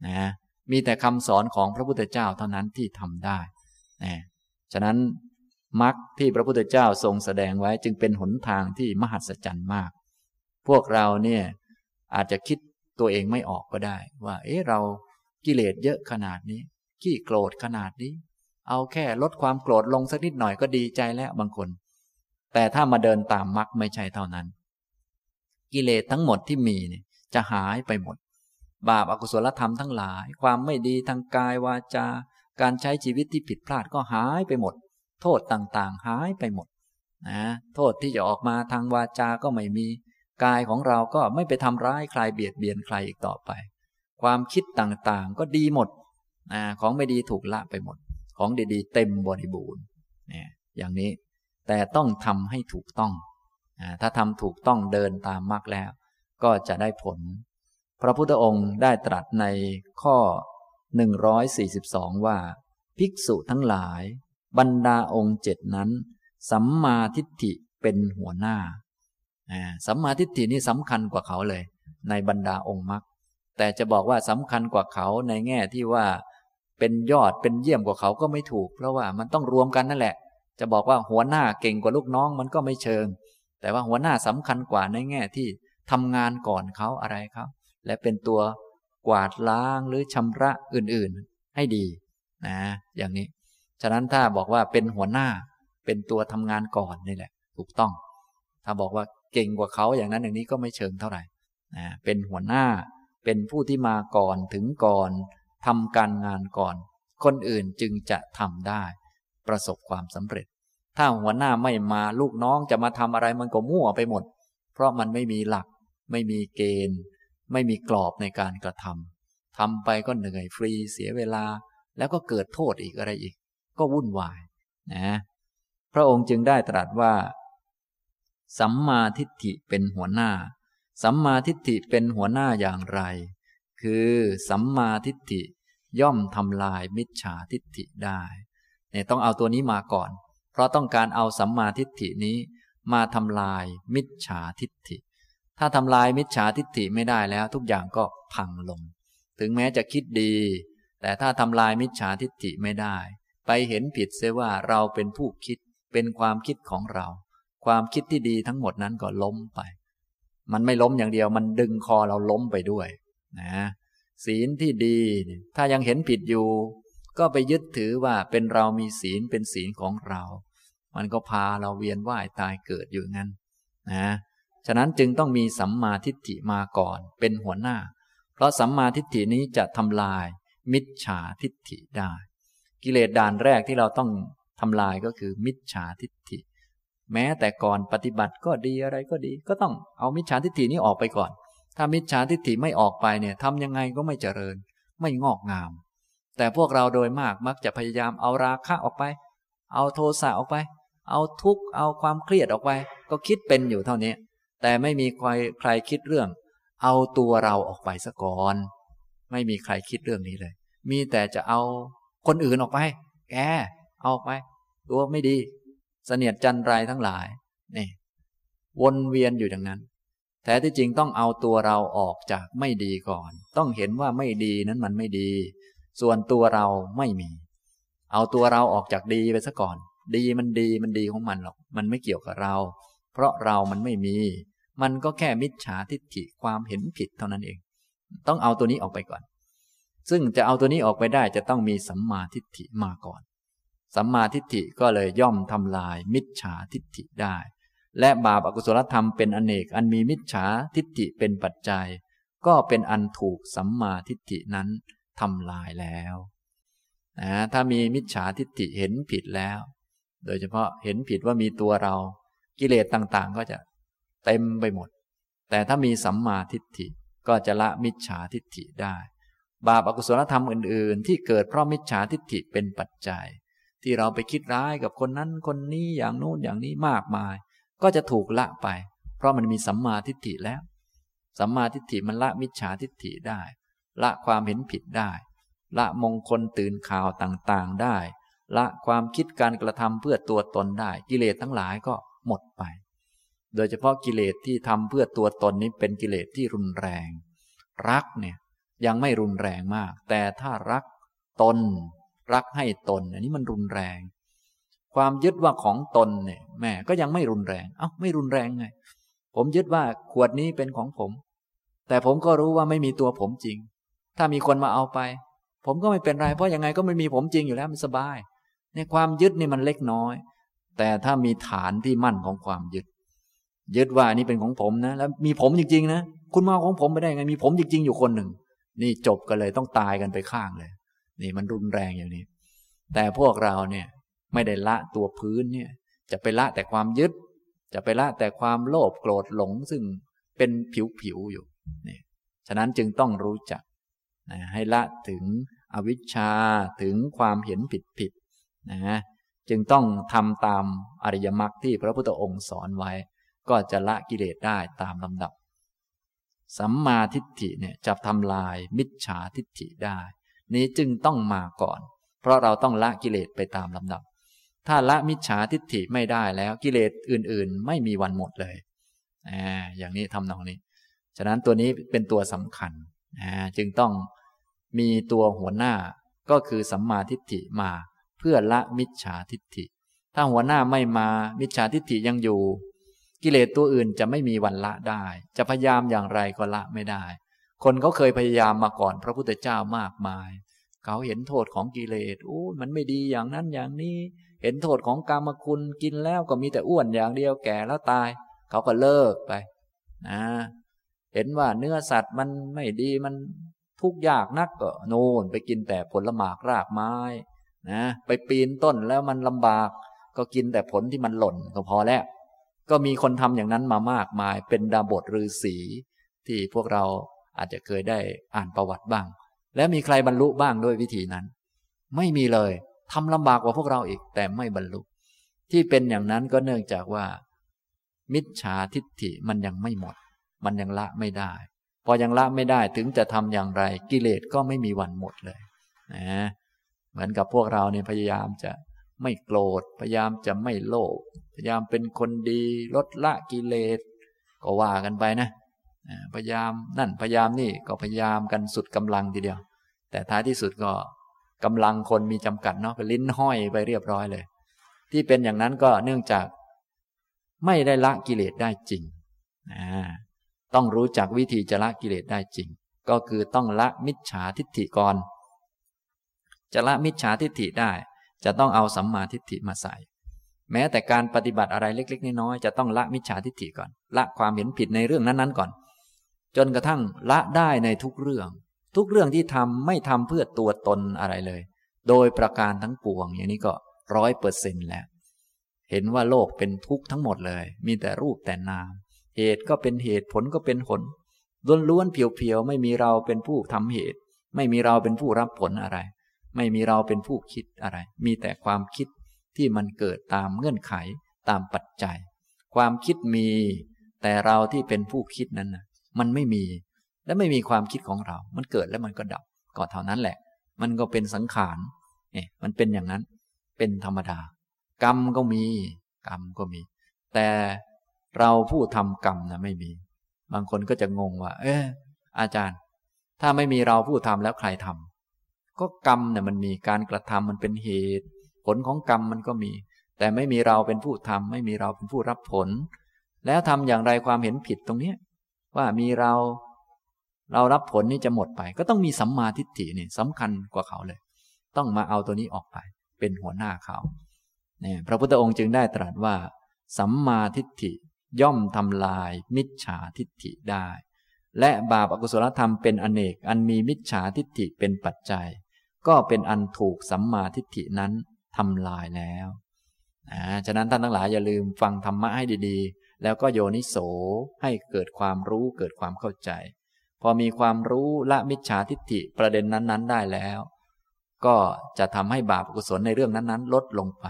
นะมีแต่คำสอนของพระพุทธเจ้าเท่านั้นที่ทำได้นะฉะนั้นมรรคที่พระพุทธเจ้าทรงแสดงไว้จึงเป็นหนทางที่มหัศจรรย์มากพวกเราเนี่ยอาจจะคิดตัวเองไม่ออกก็ได้ว่าเรากิเลสเยอะขนาดนี้ขี้โกรธขนาดนี้เอาแค่ลดความโกรธลงสักนิดหน่อยก็ดีใจแล้วบางคนแต่ถ้ามาเดินตามมรรคไม่ใช่เท่านั้นกิเลสทั้งหมดที่มีเนี่ยจะหายไปหมดบาปอกุศลธรรมทั้งหลายความไม่ดีทางกายวาจาการใช้ชีวิตที่ผิดพลาดก็หายไปหมดโทษต่างๆหายไปหมดนะโทษที่จะออกมาทางวาจาก็ไม่มีกายของเราก็ไม่ไปทำร้ายใครเบียดเบียนใครอีกต่อไปความคิดต่างๆก็ดีหมดของไม่ดีถูกละไปหมดของดีๆเต็มบริบูรณ์เนี่ยอย่างนี้แต่ต้องทำให้ถูกต้องถ้าทำถูกต้องเดินตามมรรคแล้วก็จะได้ผลพระพุทธองค์ได้ตรัสในข้อ142ว่าภิกษุทั้งหลายบรรดาองค์7นั้นสัมมาทิฏฐิเป็นหัวหน้าสัมมาทิฏฐินี่สำคัญกว่าเขาเลยในบรรดาองค์มรรคแต่จะบอกว่าสำคัญกว่าเขาในแง่ที่ว่าเป็นยอดเป็นเยี่ยมกว่าเขาก็ไม่ถูกเพราะว่ามันต้องรวมกันนั่นแหละจะบอกว่าหัวหน้าเก่งกว่าลูกน้องมันก็ไม่เชิงแต่ว่าหัวหน้าสำคัญกว่าในแง่ที่ทำงานก่อนเขาอะไรเขาและเป็นตัวกวาดล้างหรือชำระอื่นๆให้ดีนะอย่างนี้ ฉะนั้นถ้าบอกว่าเป็นหัวหน้าเป็นตัวทำงานก่อนนี่แหละถูกต้องถ้าบอกว่าเก่งกว่าเขาอย่างนั้นอย่างนี้ก็ไม่เชิงเท่าไหร่เป็นหัวหน้าเป็นผู้ที่มาก่อนถึงก่อนทำการงานก่อนคนอื่นจึงจะทำได้ประสบความสำเร็จถ้าหัวหน้าไม่มาลูกน้องจะมาทำอะไรมันก็มั่วไปหมดเพราะมันไม่มีหลักไม่มีเกณฑ์ไม่มีกรอบในการกระทำทำไปก็เหนื่อยฟรีเสียเวลาแล้วก็เกิดโทษอีกอะไรอีกก็วุ่นวายนะพระองค์จึงได้ตรัสว่าสัมมาทิฏฐิเป็นหัวหน้าสัมมาทิฏฐิเป็นหัวหน้าอย่างไรคือสัมมาทิฏฐิย่อมทำลายมิจฉาทิฏฐิได้เนี่ยต้องเอาตัวนี้มาก่อนเพราะต้องการเอาสัมมาทิฏฐินี้มาทำลายมิจฉาทิฏฐิถ้าทำลายมิจฉาทิฏฐิไม่ได้แล้วทุกอย่างก็พังลงถึงแม้จะคิดดีแต่ถ้าทำลายมิจฉาทิฏฐิไม่ได้ไปเห็นผิดเสียว่าเราเป็นผู้คิดเป็นความคิดของเราความคิดที่ดีทั้งหมดนั้นก็ล้มไปมันไม่ล้มอย่างเดียวมันดึงคอเราล้มไปด้วยนะศีลที่ดีถ้ายังเห็นผิดอยู่ก็ไปยึดถือว่าเป็นเรามีศีลเป็นศีลของเรามันก็พาเราเวียนว่ายตายเกิดอยู่งั้นนะฉะนั้นจึงต้องมีสัมมาทิฏฐิมาก่อนเป็นหัวหน้าเพราะสัมมาทิฏฐินี้จะทำลายมิจฉาทิฏฐิได้กิเลสด่านแรกที่เราต้องทำลายก็คือมิจฉาทิฏฐิแม้แต่ก่อนปฏิบัติก็ดีอะไรก็ดีก็ต้องเอามิจฉาทิฏฐินี้ออกไปก่อนถ้ามิจฉาทิฏฐิไม่ออกไปเนี่ยทำยังไงก็ไม่เจริญไม่งอกงามแต่พวกเราโดยมากมักจะพยายามเอาราคะออกไปเอาโทสะออกไปเอาทุกข์เอาความเครียดออกไปก็คิดเป็นอยู่เท่านี้แต่ไม่มีใครคิดเรื่องเอาตัวเราออกไปซะก่อนไม่มีใครคิดเรื่องนี้เลยมีแต่จะเอาคนอื่นออกไปแกเอาไปตัวไม่ดีเสนียดจันไรทั้งหลายนี่วนเวียนอยู่อย่างนั้นแท้ที่จริงต้องเอาตัวเราออกจากไม่ดีก่อนต้องเห็นว่าไม่ดีนั้นมันไม่ดีส่วนตัวเราไม่มีเอาตัวเราออกจากดีไปซะก่อนดีมันดีของมันหรอกมันไม่เกี่ยวกับเราเพราะเรามันไม่มีมันก็แค่มิจฉาทิฏฐิความเห็นผิดเท่านั้นเองต้องเอาตัวนี้ออกไปก่อนซึ่งจะเอาตัวนี้ออกไปได้จะต้องมีสัมมาทิฏฐิมาก่อนสัมมาทิฏฐิก็เลยย่อมทำลายมิจฉาทิฏฐิได้และบาปอกุศลธรรมเป็นอเนกอันมีมิจฉาทิฏฐิเป็นปัจจัยก็เป็นอันถูกสัมมาทิฏฐินั้นทำลายแล้วถ้ามีมิจฉาทิฏฐิเห็นผิดแล้วโดยเฉพาะเห็นผิดว่ามีตัวเรากิเลสต่างๆก็จะเต็มไปหมดแต่ถ้ามีสัมมาทิฏฐิก็จะละมิจฉาทิฏฐิได้บาปอกุศลธรรมอื่นๆที่เกิดเพราะมิจฉาทิฏฐิเป็นปัจจัยที่เราไปคิดร้ายกับคนนั้นคนนี้อย่างนู้นอย่างนี้มากมายก็จะถูกละไปเพราะมันมีสัมมาทิฏฐิแล้วสัมมาทิฏฐิมันละมิจฉาทิฏฐิได้ละความเห็นผิดได้ละมงคลตื่นข่าวต่างๆได้ละความคิดการกระทำเพื่อตัวตนได้กิเลสทั้งหลายก็หมดไปโดยเฉพาะกิเลสที่ทำเพื่อตัวตนนี้เป็นกิเลสที่รุนแรงรักเนี่ยยังไม่รุนแรงมากแต่ถ้ารักตนรักให้ตนอันนี้มันรุนแรงความยึดว่าของตนเนี่ยแม่ก็ยังไม่รุนแรงเอ้าไม่รุนแรงไงผมยึดว่าขวดนี้เป็นของผมแต่ผมก็รู้ว่าไม่มีตัวผมจริงถ้ามีคนมาเอาไปผมก็ไม่เป็นไรเพราะยังไงก็ไม่มีผมจริงอยู่แล้วมันสบายในความยึดนี่มันเล็กน้อยแต่ถ้ามีฐานที่มั่นของความยึดว่านี่เป็นของผมนะแล้วมีผมจริงๆนะคุณมาเอาของผมไปได้ไงมีผมจริงๆอยู่คนหนึ่งนี่จบกันเลยต้องตายกันไปข้างเลยนี่มันรุนแรงอย่างนี้แต่พวกเราเนี่ยไม่ได้ละตัวพื้นเนี่ยจะไปละแต่ความยึดจะไปละแต่ความโลภโกรธหลงซึ่งเป็นผิวๆอยู่นี่ฉะนั้นจึงต้องรู้จักนะให้ละถึงอวิชชาถึงความเห็นผิดๆนะจึงต้องทำตามอริยมรรคที่พระพุทธองค์สอนไว้ก็จะละกิเลสได้ตามลำดับสัมมาทิฏฐิเนี่ยจะทำลายมิจฉาทิฏฐิได้นี้จึงต้องมาก่อนเพราะเราต้องละกิเลสไปตามลำดับถ้าละมิจฉาทิฏฐิไม่ได้แล้วกิเลสอื่นๆไม่มีวันหมดเลยอย่างนี้ทำนองนี้ฉะนั้นตัวนี้เป็นตัวสำคัญจึงต้องมีตัวหัวหน้าก็คือสัมมาทิฏฐิมาเพื่อละมิจฉาทิฏฐิถ้าหัวหน้าไม่มามิจฉาทิฏฐิยังอยู่กิเลสตัวอื่นจะไม่มีวันละได้จะพยายามอย่างไรก็ละไม่ได้คนเขาเคยพยายามมาก่อนพระพุทธเจ้ามากมาย เขาเห็นโทษของกิเลสมันไม่ดีอย่างนั้นอย่างนี้เห็นโทษของกามคุณกินแล้วก็มีแต่อ้วนอย่างเดียวแก่แล้วตายเขาก็เลิกไปนะเห็นว่าเนื้อสัตว์มันไม่ดีมันทุกข์ยากนักก็โน่นไปกินแต่ผลหมากรากไม้นะไปปีนต้นแล้วมันลำบากก็กินแต่ผลที่มันหล่นก็พอแล้วก็มีคนทำอย่างนั้นมามากมายเป็นดาบทฤาษีที่พวกเราอาจจะเคยได้อ่านประวัติบ้างและมีใครบรรลุบ้างด้วยวิธีนั้นไม่มีเลยทำลำบากกว่าพวกเราอีกแต่ไม่บรรลุที่เป็นอย่างนั้นก็เนื่องจากว่ามิจฉาทิฏฐิมันยังไม่หมดมันยังละไม่ได้พอยังละไม่ได้ถึงจะทำอย่างไรกิเลสก็ไม่มีวันหมดเลยนะเหมือนกับพวกเราเนี่ยพยายามจะไม่โกรธพยายามจะไม่โลภพยายามเป็นคนดีลดละกิเลสก็ว่ากันไปนะพยายามนั่นพยายามนี่ก็พยายามกันสุดกำลังทีเดียวแต่ท้ายที่สุดก็กำลังคนมีจำกัดเนาะไปลิ้นห้อยไปเรียบร้อยเลยที่เป็นอย่างนั้นก็เนื่องจากไม่ได้ละกิเลสได้จริงต้องรู้จักวิธีจะละกิเลสได้จริงก็คือต้องละมิจฉาทิฏฐิก่อนจะละมิจฉาทิฏฐิได้จะต้องเอาสัมมาทิฏฐิมาใส่แม้แต่การปฏิบัติอะไรเล็กๆน้อยๆจะต้องละมิจฉาทิฏฐิก่อนละความเห็นผิดในเรื่องนั้นๆก่อนจนกระทั่งละได้ในทุกเรื่องที่ทำไม่ทำเพื่อตัวตนอะไรเลยโดยประการทั้งปวงอย่างนี้ก็ 100% แล้วเห็นว่าโลกเป็นทุกข์ทั้งหมดเลยมีแต่รูปแต่นามเหตุก็เป็นเหตุผลก็เป็นผลล้วนๆเพียวๆไม่มีเราเป็นผู้ทำเหตุไม่มีเราเป็นผู้รับผลอะไรไม่มีเราเป็นผู้คิดอะไรมีแต่ความคิดที่มันเกิดตามเงื่อนไขตามปัจจัยความคิดมีแต่เราที่เป็นผู้คิดนั้นนะมันไม่มีและไม่มีความคิดของเรามันเกิดแล้วมันก็ดับก็เท่านั้นแหละมันก็เป็นสังขารเนี่ยมันเป็นอย่างนั้นเป็นธรรมดากรรมก็มีแต่เราผู้ทำกรรมนะไม่มีบางคนก็จะงงว่าอาจารย์ถ้าไม่มีเราผู้ทำแล้วใครทำก็กรรมเนี่ยมันมีการกระทำมันเป็นเหตุผลของกรรมมันก็มีแต่ไม่มีเราเป็นผู้ทำไม่มีเราเป็นผู้รับผลแล้วทำอย่างไรความเห็นผิดตรงนี้ว่ามีเรารับผลนี่จะหมดไปก็ต้องมีสัมมาทิฏฐินี่สำคัญกว่าเขาเลยต้องมาเอาตัวนี้ออกไปเป็นหัวหน้าเขาเนี่ยพระพุทธองค์จึงได้ตรัสว่าสัมมาทิฏฐิย่อมทำลายมิจฉาทิฏฐิได้และบาปอกุศลธรรมเป็นอเนกอันมีมิจฉาทิฏฐิเป็นปัจจัยก็เป็นอันถูกสัมมาทิฏฐินั้นทำลายแล้วฉะนั้นท่านทั้งหลายอย่าลืมฟังธรรมะให้ดีๆแล้วก็โยนิโสให้เกิดความรู้เกิดความเข้าใจพอมีความรู้ละมิจฉาทิฏฐิประเด็นนั้นๆได้แล้วก็จะทำให้บาปอกุศลในเรื่องนั้นๆลดลงไป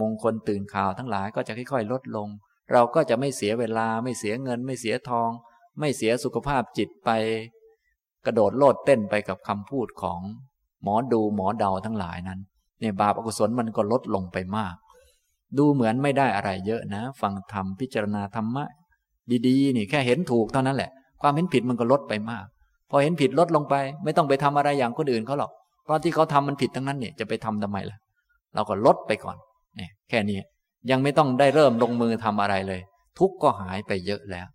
มงคลตื่นข่าวทั้งหลายก็จะค่อยๆลดลงเราก็จะไม่เสียเวลาไม่เสียเงินไม่เสียทองไม่เสียสุขภาพจิตไปกระโดดโลดเต้นไปกับคำพูดของหมอดูหมอเดาทั้งหลายนั้นเนี่ยบาปอกุศลมันก็ลดลงไปมากดูเหมือนไม่ได้อะไรเยอะนะฟังธรรมพิจารณาธรรมะดีๆนี่แค่เห็นถูกเท่านั้นแหละความเห็นผิดมันก็ลดไปมากพอเห็นผิดลดลงไปไม่ต้องไปทำอะไรอย่างคนอื่นเขาหรอกเพราะที่เขาทำมันผิดทั้งนั้นเนี่ยจะไปทำทำไมล่ะเราก็ลดไปก่อนเนี่ยแค่นี้ยังไม่ต้องได้เริ่มลงมือทำอะไรเลยทุกข์ก็หายไปเยอะแล้ว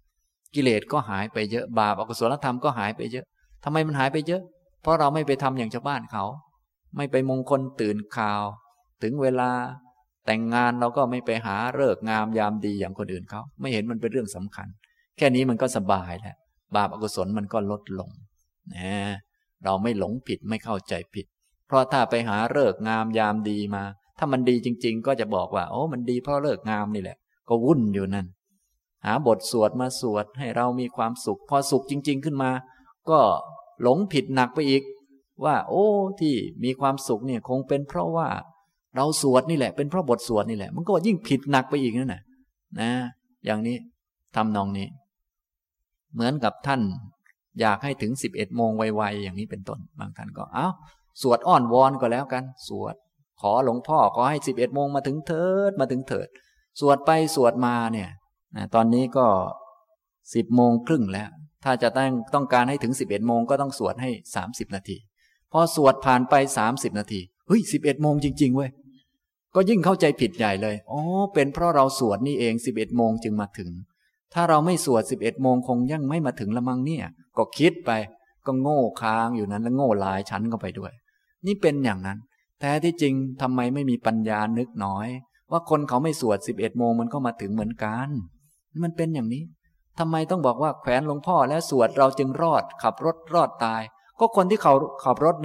กิเลสก็หายไปเยอะบาปอกุศลธรรมก็หายไปเยอะทำไมมันหายไปเยอะเพราะเราไม่ไปทำอย่างชาวบ้านเขาไม่ไปมงคลตื่นข่าวถึงเวลาแต่งงานเราก็ไม่ไปหาฤกษ์งามยามดีอย่างคนอื่นเขาไม่เห็นมันเป็นเรื่องสำคัญแค่นี้มันก็สบายแล้วบาปอกุศลมันก็ลดลงนะเราไม่หลงผิดไม่เข้าใจผิดเพราะถ้าไปหาฤกษ์งามยามดีมาถ้ามันดีจริงๆก็จะบอกว่าโอ้มันดีเพราะฤกษ์งามนี่แหละก็วุ่นอยู่นั่นหาบทสวดมาสวดให้เรามีความสุขพอสุขจริงๆขึ้นมาก็หลงผิดหนักไปอีกว่าโอ้ที่มีความสุขเนี่ยคงเป็นเพราะว่าเราสวดนี่แหละเป็นเพราะบทสวดนี่แหละมันก็ยิ่งผิดหนักไปอีกนั่นแหละนะอย่างนี้ทำนองนี้เหมือนกับท่านอยากให้ถึง 11 โมงไวๆอย่างนี้เป็นต้นบางท่านก็สวดอ้อนวอนก็แล้วกันสวดขอหลวงพ่อขอให้ 11 โมงมาถึงเถิดสวดไปสวดมาเนี่ยตอนนี้ก็ 10 โมงครึ่งแล้วถ้าจะต้องการให้ถึง 11 โมงก็ต้องสวดให้ 30 นาทีพอสวดผ่านไป 30 นาทีเฮ้ย 11 โมงจริงๆเว้ยก็ยิ่งเข้าใจผิดใหญ่เลยอ๋อเป็นเพราะเราสวดนี่เอง 11 โมงจึงมาถึงถ้าเราไม่สวด 11 โมงคงยังไม่มาถึงละมั้งเนี่ยก็คิดไปก็โง่ค้างอยู่นั้นแล้วโง่หลายชั้นก็ไปด้วย นี่เป็นอย่างนั้นแท้ที่จริงทำไมไม่มีปัญญานึกน้อยว่าคนเขาไม่สวด11 โมงมันก็มาถึงเหมือนกันมันเป็นอย่างนี้ทำไมต้องบอกว่าแขวนหลวงพ่อและสวดเราจึงรอดขับรถรอดตายก็คนที่เขาขับรถ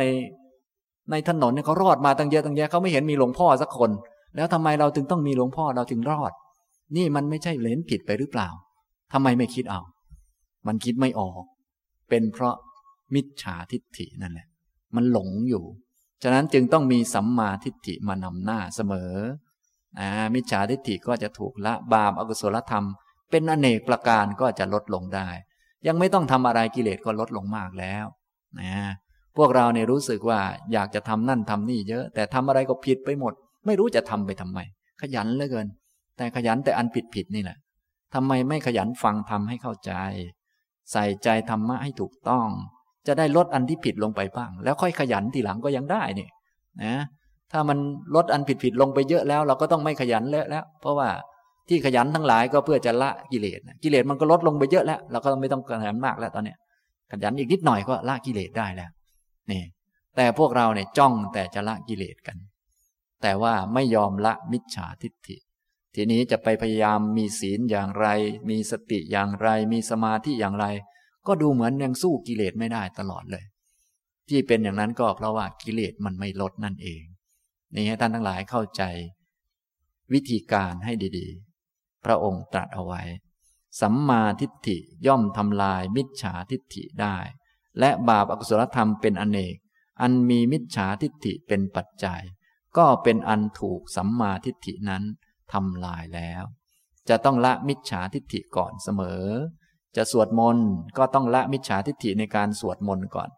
ในถนนเนี่ยเขารอดมาตั้งเยอะตั้งแยะเขาไม่เห็นมีหลวงพ่อสักคนแล้วทำไมเราถึงต้องมีหลวงพ่อเราถึงรอดนี่มันไม่ใช่เล่นผิดไปหรือเปล่าทำไมไม่คิดเอามันคิดไม่ออกเป็นเพราะมิจฉาทิฏฐินั่นแหละมันหลงอยู่ฉะนั้นจึงต้องมีสัมมาทิฏฐิมานำหน้าเสมอมิจฉาทิฏฐิก็จะถูกละบาปอกุศลธรรมเป็นอเนกประการก็จะลดลงได้ยังไม่ต้องทำอะไรกิเลสก็ลดลงมากแล้วพวกเราเนี่ยรู้สึกว่าอยากจะทำนั่นทำนี่เยอะแต่ทำอะไรก็ผิดไปหมดไม่รู้จะทำไปทำไมขยันเหลือเกินแต่ขยันแต่อันผิดนี่แหละทำไมไม่ขยันฟังทำให้เข้าใจใส่ใจธรรมะให้ถูกต้องจะได้ลดอันที่ผิดลงไปบ้างแล้วค่อยขยันทีหลังก็ยังได้นี่นะถ้ามันลดอันผิดลงไปเยอะแล้วเราก็ต้องไม่ขยันแล้วเพราะว่าที่ขยันทั้งหลายก็เพื่อจะละกิเลสกิเลสมันก็ลดลงไปเยอะแล้วเราก็ไม่ต้องขยันมากแล้วตอนนี้ขยันอีกนิดหน่อยก็ละกิเลสได้แล้วนี่แต่พวกเราเนี่ยจ้องแต่จะละกิเลสกันแต่ว่าไม่ยอมละมิจฉาทิฏฐิทีนี้จะไปพยายามมีศีลอย่างไรมีสติอย่างไรมีสมาธิอย่างไรก็ดูเหมือนยังสู้กิเลสไม่ได้ตลอดเลยที่เป็นอย่างนั้นก็เพราะว่ากิเลสมันไม่ลดนั่นเองนี่ให้ท่านทั้งหลายเข้าใจวิธีการให้ดีๆพระองค์ตรัสเอาไว้สัมมาทิฏฐิย่อมทำลายมิจฉาทิฏฐิได้และบาปอกุศลธรรมเป็นอเนกอันมีมิจฉาทิฏฐิเป็นปัจจัยก็เป็นอันถูกสัมมาทิฏฐินั้นทำลายแล้วจะต้องละมิจฉาทิฏฐิก่อนเสมอจะสวดมนต์ก็ต้องละมิจฉาทิฏฐิในการสวดมนต์ก่อน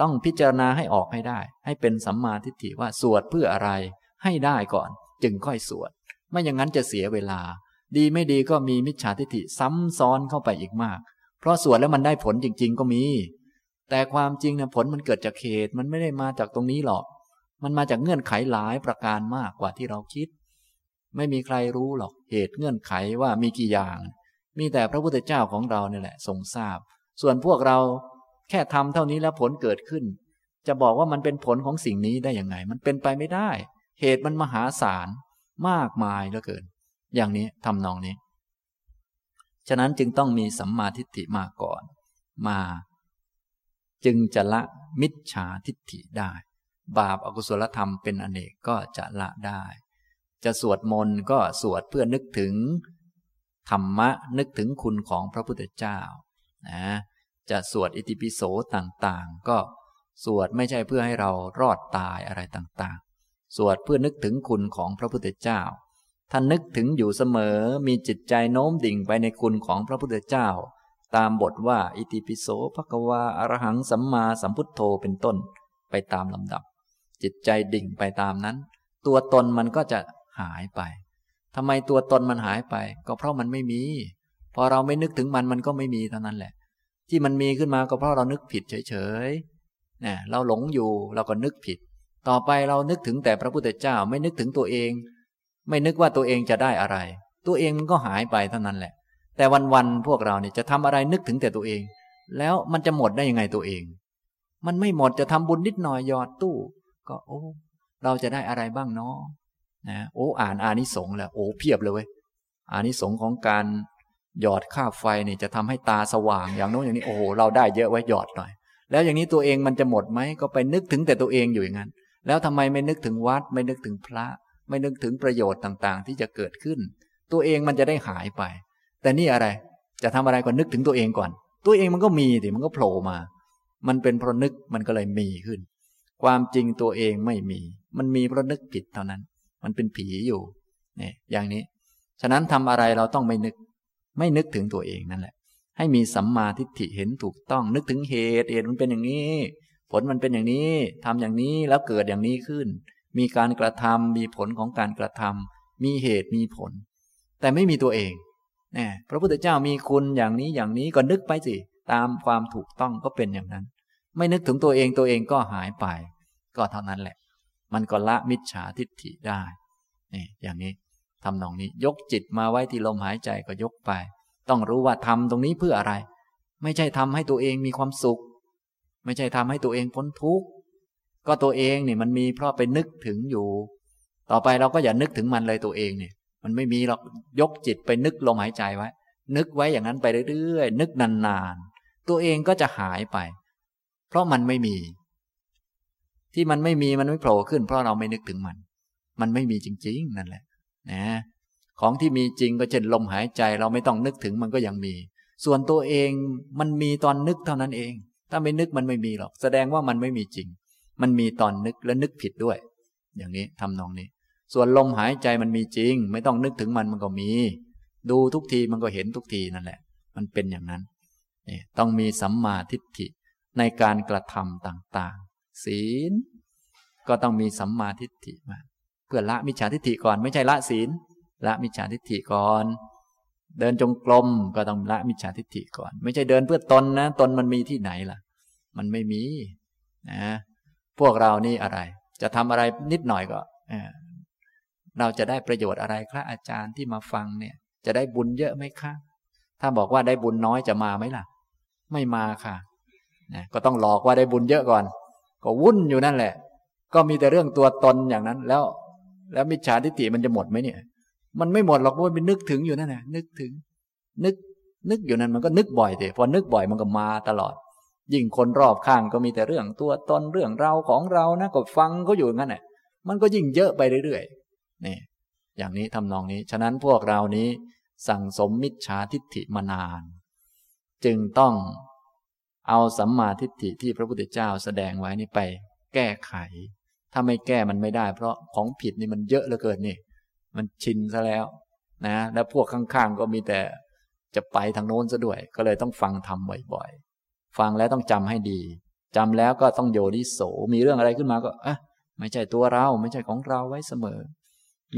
ต้องพิจารณาให้ออกให้ได้ให้เป็นสัมมาทิฏฐิว่าสวดเพื่ออะไรให้ได้ก่อนจึงค่อยสวดไม่อย่างนั้นจะเสียเวลาดีไม่ดีก็มีมิจฉาทิฏฐิซ้ำซ้อนเข้าไปอีกมากเพราะสวดแล้วมันได้ผลจริงๆก็มีแต่ความจริงนะผลมันเกิดจากเหตุมันไม่ได้มาจากตรงนี้หรอกมันมาจากเงื่อนไขหลายประการมากกว่าที่เราคิดไม่มีใครรู้หรอกเหตุเงื่อนไขว่ามีกี่อย่างมีแต่พระพุทธเจ้าของเราเนี่ยแหละทรงทราบส่วนพวกเราแค่ทำเท่านี้แล้วผลเกิดขึ้นจะบอกว่ามันเป็นผลของสิ่งนี้ได้ยังไงมันเป็นไปไม่ได้เหตุมันมหาศาลมากมายเหลือเกินอย่างนี้ทำนองนี้ฉะนั้นจึงต้องมีสัมมาทิฏฐิมาก่อนมาจึงจะละมิจฉาทิฏฐิได้บาปอกุศลธรรมเป็นอเนกก็จะละได้จะสวดมนต์ก็สวดเพื่อนึกถึงธรรมะนึกถึงคุณของพระพุทธเจ้านะจะสวดอิติปิโสต่างๆก็สวดไม่ใช่เพื่อให้เรารอดตายอะไรต่างๆสวดเพื่อนึกถึงคุณของพระพุทธเจ้าท่านนึกถึงอยู่เสมอมีจิตใจโน้มดิ่งไปในคุณของพระพุทธเจ้าตามบทว่าอิติปิโสภควาอรหังสัมมาสัมพุทโธเป็นต้นไปตามลำดับจิตใจดิ่งไปตามนั้นตัวตนมันก็จะหายไปทำไมตัวตนมันหายไปก็เพราะมันไม่มีพอเราไม่นึกถึงมันมันก็ไม่มีเท่านั้นแหละที่มันมีขึ้นมาก็เพราะเรานึกผิดเฉยๆนะเราหลงอยู่เราก็นึกผิดต่อไปเรานึกถึงแต่พระพุทธเจ้าไม่นึกถึงตัวเองไม่นึกว่าตัวเองจะได้อะไรตัวเองมันก็หายไปเท่านั้นแหละแต่วันๆพวกเราเนี่ยจะทำอะไรนึกถึงแต่ตัวเองแล้วมันจะหมดได้ยังไงตัวเองมันไม่หมดจะทำบุญนิดหน่อยหยอดตู้ก็โอ้เราจะได้อะไรบ้างเนาะนะโอ้อ่านอานิสงส์แล้วโอ้เพียบเลยเว้ยอานิสงส์ของการหยอดค่าไฟนี่จะทำให้ตาสว่างอย่างโน้นอย่างนี้โอ้โหเราได้เยอะไว้หยอดหน่อยแล้วอย่างนี้ตัวเองมันจะหมดไหมก็ไปนึกถึงแต่ตัวเองอยู่อย่างนั้นแล้วทำไมไม่นึกถึงวัดไม่นึกถึงพระไม่นึกถึงประโยชน์ต่างๆที่จะเกิดขึ้นตัวเองมันจะได้หายไปแต่นี่อะไรจะทำอะไรก่อนนึกถึงตัวเองก่อนตัวเองมันก็มีสิมันก็โผล่มามันเป็นเพราะนึกมันก็เลยมีขึ้นความจริงตัวเองไม่มีมันมีเพราะนึกผิดเท่านั้นมันเป็นผีอยู่เนี่ยอย่างนี้ฉะนั้นทำอะไรเราต้องไม่นึกถึงตัวเองนั่นแหละให้มีสัมมาทิฏฐิเห็นถูกต้องนึกถึงเหตุมันเป็นอย่างนี้ผลมันเป็นอย่างนี้ทำอย่างนี้แล้วเกิดอย่างนี้ขึ้นมีการกระทำมีผลของการกระทำมีเหตุมีผลแต่ไม่มีตัวเองเนี่ยพระพุทธเจ้ามีคุณอย่างนี้อย่างนี้ก็นึกไปสิตามความถูกต้องก็เป็นอย่างนั้นไม่นึกถึงตัวเองก็หายไปก็เท่านั้นแหละมันก็ละมิจฉาทิฏฐิได้นี่อย่างนี้ทำนองนี้ยกจิตมาไว้ที่ลมหายใจก็ยกไปต้องรู้ว่าทำตรงนี้เพื่ออะไรไม่ใช่ทำให้ตัวเองมีความสุขไม่ใช่ทำให้ตัวเองพ้นทุกข์ ก็ตัวเองเนี่ยมันมีเพราะไปนึกถึงอยู่ต่อไปเราก็อย่านึกถึงมันเลยตัวเองเนี่ยมันไม่มีหรอกยกจิตไปนึกลมหายใจไว้นึกไว้อย่างนั้นไปเรื่อยๆนึกนานๆตัวเองก็จะหายไปเพราะมันไม่มีที่มันไม่มีมันไม่โผล่ขึ้นเพราะเราไม่นึกถึงมันมันไม่มีจริงๆนั่นแหละนะของที่มีจริงก็เช่นลมหายใจเราไม่ต้องนึกถึงมันก็ยังมีส่วนตัวเองมันมีตอนนึกเท่านั้นเองถ้าไม่นึกมันไม่มีหรอกแสดงว่ามันไม่มีจริงมันมีตอนนึกและนึกผิดด้วยอย่างนี้ทำนองนี้ส่วนลมหายใจมันมีจริงไม่ต้องนึกถึงมันมันก็มีดูทุกทีมันก็เห็นทุกทีนั่นแหละมันเป็นอย่างนั้นนี่ต้องมีสัมมาทิฏฐิในการกระทำต่างๆศีลก็ต้องมีสัมมาทิฏฐิมาเพื่อละมิจฉาทิฏฐิก่อนไม่ใช่ละศีลละมิจฉาทิฏฐิก่อนเดินจงกรมก็ต้องละมิจฉาทิฏฐิก่อนไม่ใช่เดินเพื่อตนนะตนมันมีที่ไหนล่ะมันไม่มีนะพวกเรานี่อะไรจะทำอะไรนิดหน่อยก็เราจะได้ประโยชน์อะไรคะอาจารย์ที่มาฟังเนี่ยจะได้บุญเยอะไหมคะถ้าบอกว่าได้บุญน้อยจะมาไหมล่ะไม่มาค่ะนะก็ต้องหลอกว่าได้บุญเยอะก่อนก็วุ่นอยู่นั่นแหละก็มีแต่เรื่องตัวตนอย่างนั้นแล้วมิจฉาทิฏฐิมันจะหมดไหมเนี่ยมันไม่หมดหรอกเพราะมันนึกถึงอยู่นั่นแหละนึกถึงนึกอยู่นั่นมันก็นึกบ่อยแต่พอนึกบ่อยมันก็มาตลอดยิ่งคนรอบข้างก็มีแต่เรื่องตัวตนเรื่องเราของเรานะก็ฟังก็อยู่งั้นแหละมันก็ยิ่งเยอะไปเรื่อยๆนี่อย่างนี้ทำนองนี้ฉะนั้นพวกเรานี้สั่งสมมิจฉาทิฏฐิมานานจึงต้องเอาสัมมาทิฏฐิที่พระพุทธเจ้าแสดงไว้นี่ไปแก้ไขถ้าไม่แก้มันไม่ได้เพราะของผิดนี่มันเยอะเหลือเกินนี่มันชินซะแล้วนะแล้วพวกข้างๆก็มีแต่จะไปทางโน้นซะด้วยก็เลยต้องฟังธรรมบ่อยๆฟังแล้วต้องจำให้ดีจำแล้วก็ต้องโยนิโสมีเรื่องอะไรขึ้นมาก็ไม่ใช่ตัวเราไม่ใช่ของเราไว้เสมอ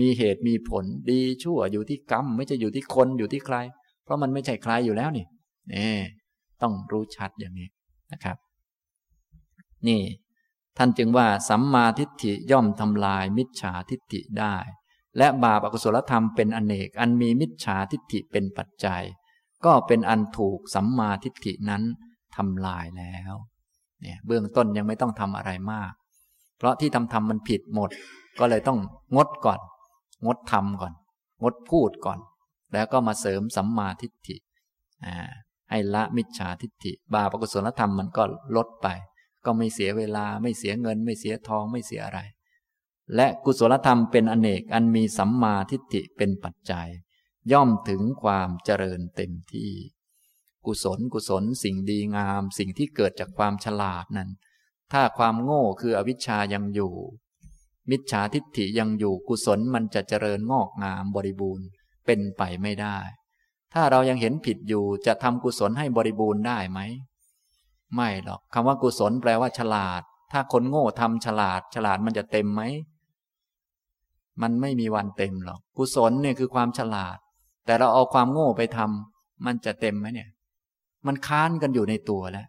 มีเหตุมีผลดีชั่วอยู่ที่กรรมไม่ใช่อยู่ที่คนอยู่ที่ใครเพราะมันไม่ใช่ใครอยู่แล้วนี่ต้องรู้ชัดอย่างนี้นะครับนี่ท่านจึงว่าสัมมาทิฏฐิย่อมทำลายมิจฉาทิฏฐิได้และบาปอกุศลธรรมเป็นอเนกอันมีมิจฉาทิฏฐิเป็นปัจจัยก็เป็นอันถูกสัมมาทิฏฐินั้นทำลายแล้วเนี่ยเบื้องต้นยังไม่ต้องทำอะไรมากเพราะที่ทำมันผิดหมดก็เลยต้องงดก่อนงดทำก่อนงดพูดก่อนแล้วก็มาเสริมสัมมาทิฏฐิให้ละมิจฉาทิฏฐิบาปอกุศลธรรมมันก็ลดไปก็ไม่เสียเวลาไม่เสียเงินไม่เสียทองไม่เสียอะไรและกุศลธรรมเป็นอเนกอันมีสัมมาทิฏฐิเป็นปัจจัยย่อมถึงความเจริญเต็มที่กุศลสิ่งดีงามสิ่งที่เกิดจากความฉลาดนั้นถ้าความโง่คืออวิชชายังอยู่มิจฉาทิฏฐิยังอยู่กุศลมันจะเจริญงอกงามบริบูรณ์เป็นไปไม่ได้ถ้าเรายังเห็นผิดอยู่จะทำกุศลให้บริบูรณ์ได้ไหมไม่หรอกคำว่ากุศลแปลว่าฉลาดถ้าคนโง่ทำฉลาดมันจะเต็มไหมมันไม่มีวันเต็มหรอกกุศลเนี่ยคือความฉลาดแต่เราเอาความโง่ไปทำมันจะเต็มไหมเนี่ยมันค้านกันอยู่ในตัวแล้ว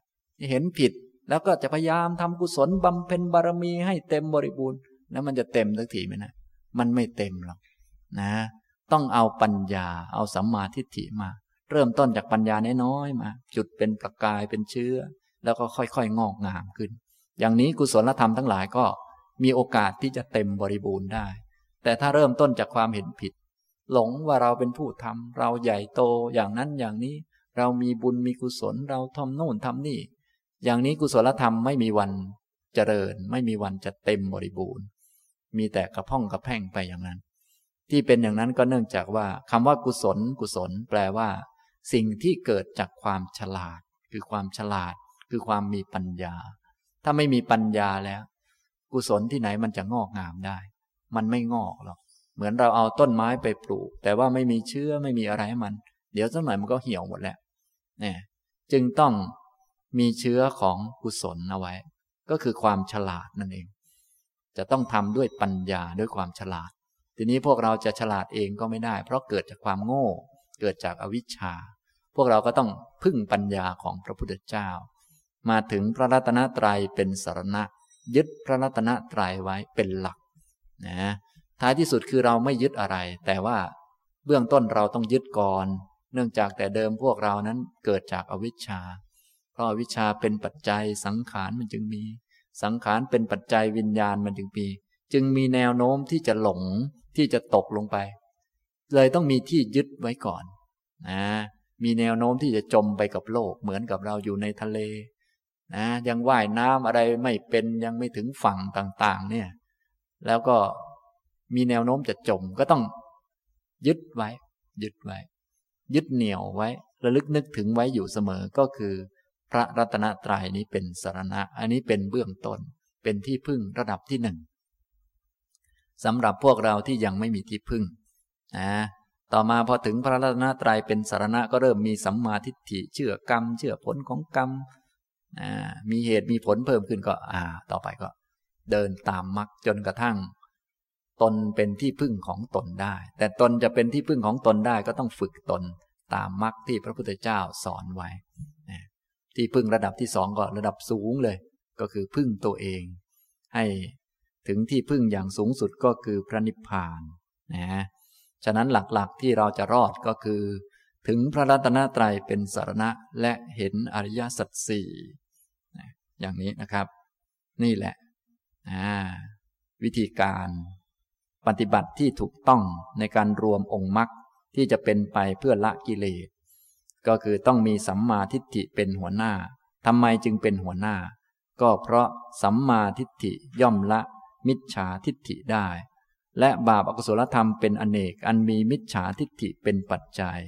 เห็นผิดแล้วก็จะพยายามทำกุศลบำเพ็ญบารมีให้เต็มบริบูรณ์แล้วมันจะเต็มสักทีไหมนะมันไม่เต็มหรอกนะต้องเอาปัญญาเอาสัมมาทิฏฐิมาเริ่มต้นจากปัญญาน้อยๆมาจุดเป็นประกายเป็นเชื้อแล้วก็ค่อยๆงอกงามขึ้นอย่างนี้กุศลธรรมทั้งหลายก็มีโอกาสที่จะเต็มบริบูรณ์ได้แต่ถ้าเริ่มต้นจากความเห็นผิดหลงว่าเราเป็นผู้ทำเราใหญ่โตอย่างนั้นอย่างนี้เรามีบุญมีกุศลเราทำโน่นทำนี่อย่างนี้กุศลธรรมไม่มีวันเจริญไม่มีวันจะเต็มบริบูรณ์มีแต่กระพ่องกระแพ่งไปอย่างนั้นที่เป็นอย่างนั้นก็เนื่องจากว่าคำว่ากุศลแปลว่าสิ่งที่เกิดจากความฉลาดคือความฉลาดคือความมีปัญญาถ้าไม่มีปัญญาแล้วกุศลที่ไหนมันจะงอกงามได้มันไม่งอกหรอกเหมือนเราเอาต้นไม้ไปปลูกแต่ว่าไม่มีเชื้อไม่มีอะไรให้มันเดี๋ยวสักหน่อยมันก็เหี่ยวหมดแล้วเนี่ยจึงต้องมีเชื้อของกุศลเอาไว้ก็คือความฉลาดนั่นเองจะต้องทำด้วยปัญญาด้วยความฉลาดทีนี้พวกเราจะฉลาดเองก็ไม่ได้เพราะเกิดจากความโง่เกิดจากอวิชชาพวกเราก็ต้องพึ่งปัญญาของพระพุทธเจ้ามาถึงพระรัตนตรัยเป็นสรณะยึดพระรัตนตรัยไว้เป็นหลักนะท้ายที่สุดคือเราไม่ยึดอะไรแต่ว่าเบื้องต้นเราต้องยึดก่อนเนื่องจากแต่เดิมพวกเรานั้นเกิดจากอวิชชาเพราะอวิชชาเป็นปัจจัยสังขารมันจึงมี สังขารเป็นปัจจัยวิญญาณมันจึงมีแนวโน้มที่จะหลงที่จะตกลงไปเลยต้องมีที่ยึดไว้ก่อนนะมีแนวโน้มที่จะจมไปกับโลกเหมือนกับเราอยู่ในทะเลนะยังว่ายน้ำอะไรไม่เป็นยังไม่ถึงฝั่งต่างๆเนี่ยแล้วก็มีแนวโน้มจะจมก็ต้องยึดไว้ยึดเหนี่ยวไว้ระลึกนึกถึงไว้อยู่เสมอก็คือพระรัตนตรัยนี้เป็นสรณะอันนี้เป็นเบื้องต้นเป็นที่พึ่งระดับที่หนึ่งสำหรับพวกเราที่ยังไม่มีที่พึ่งนะต่อมาพอถึงพระรัตนตรัยเป็นสรณะก็เริ่มมีสัมมาทิฏฐิเชื่อกรรมเชื่อผลของกรรมมีเหตุมีผลเพิ่มขึ้นก็ต่อไปก็เดินตามมรรคจนกระทั่งตนเป็นที่พึ่งของตนได้แต่ตนจะเป็นที่พึ่งของตนได้ก็ต้องฝึกตนตามมรรคที่พระพุทธเจ้าสอนไว้ที่พึ่งระดับที่สองก็ระดับสูงเลยก็คือพึ่งตัวเองให้ถึงที่พึ่งอย่างสูงสุดก็คือพระนิพพานนะฉะนั้นหลักๆที่เราจะรอดก็คือถึงพระรัตนตรัยเป็นสรณะและเห็นอริยสัจสี่อย่างนี้นะครับนี่แหละวิธีการปฏิบัติที่ถูกต้องในการรวมองค์มรรคที่จะเป็นไปเพื่อละกิเลสก็คือต้องมีสัมมาทิฏฐิเป็นหัวหน้าทำไมจึงเป็นหัวหน้าก็เพราะสัมมาทิฏฐิย่อมละมิจฉาทิฏฐิได้และบาปอกุศลธรรมเป็นอเนกอันมีมิจฉาทิฏฐิเป็นปัจจัย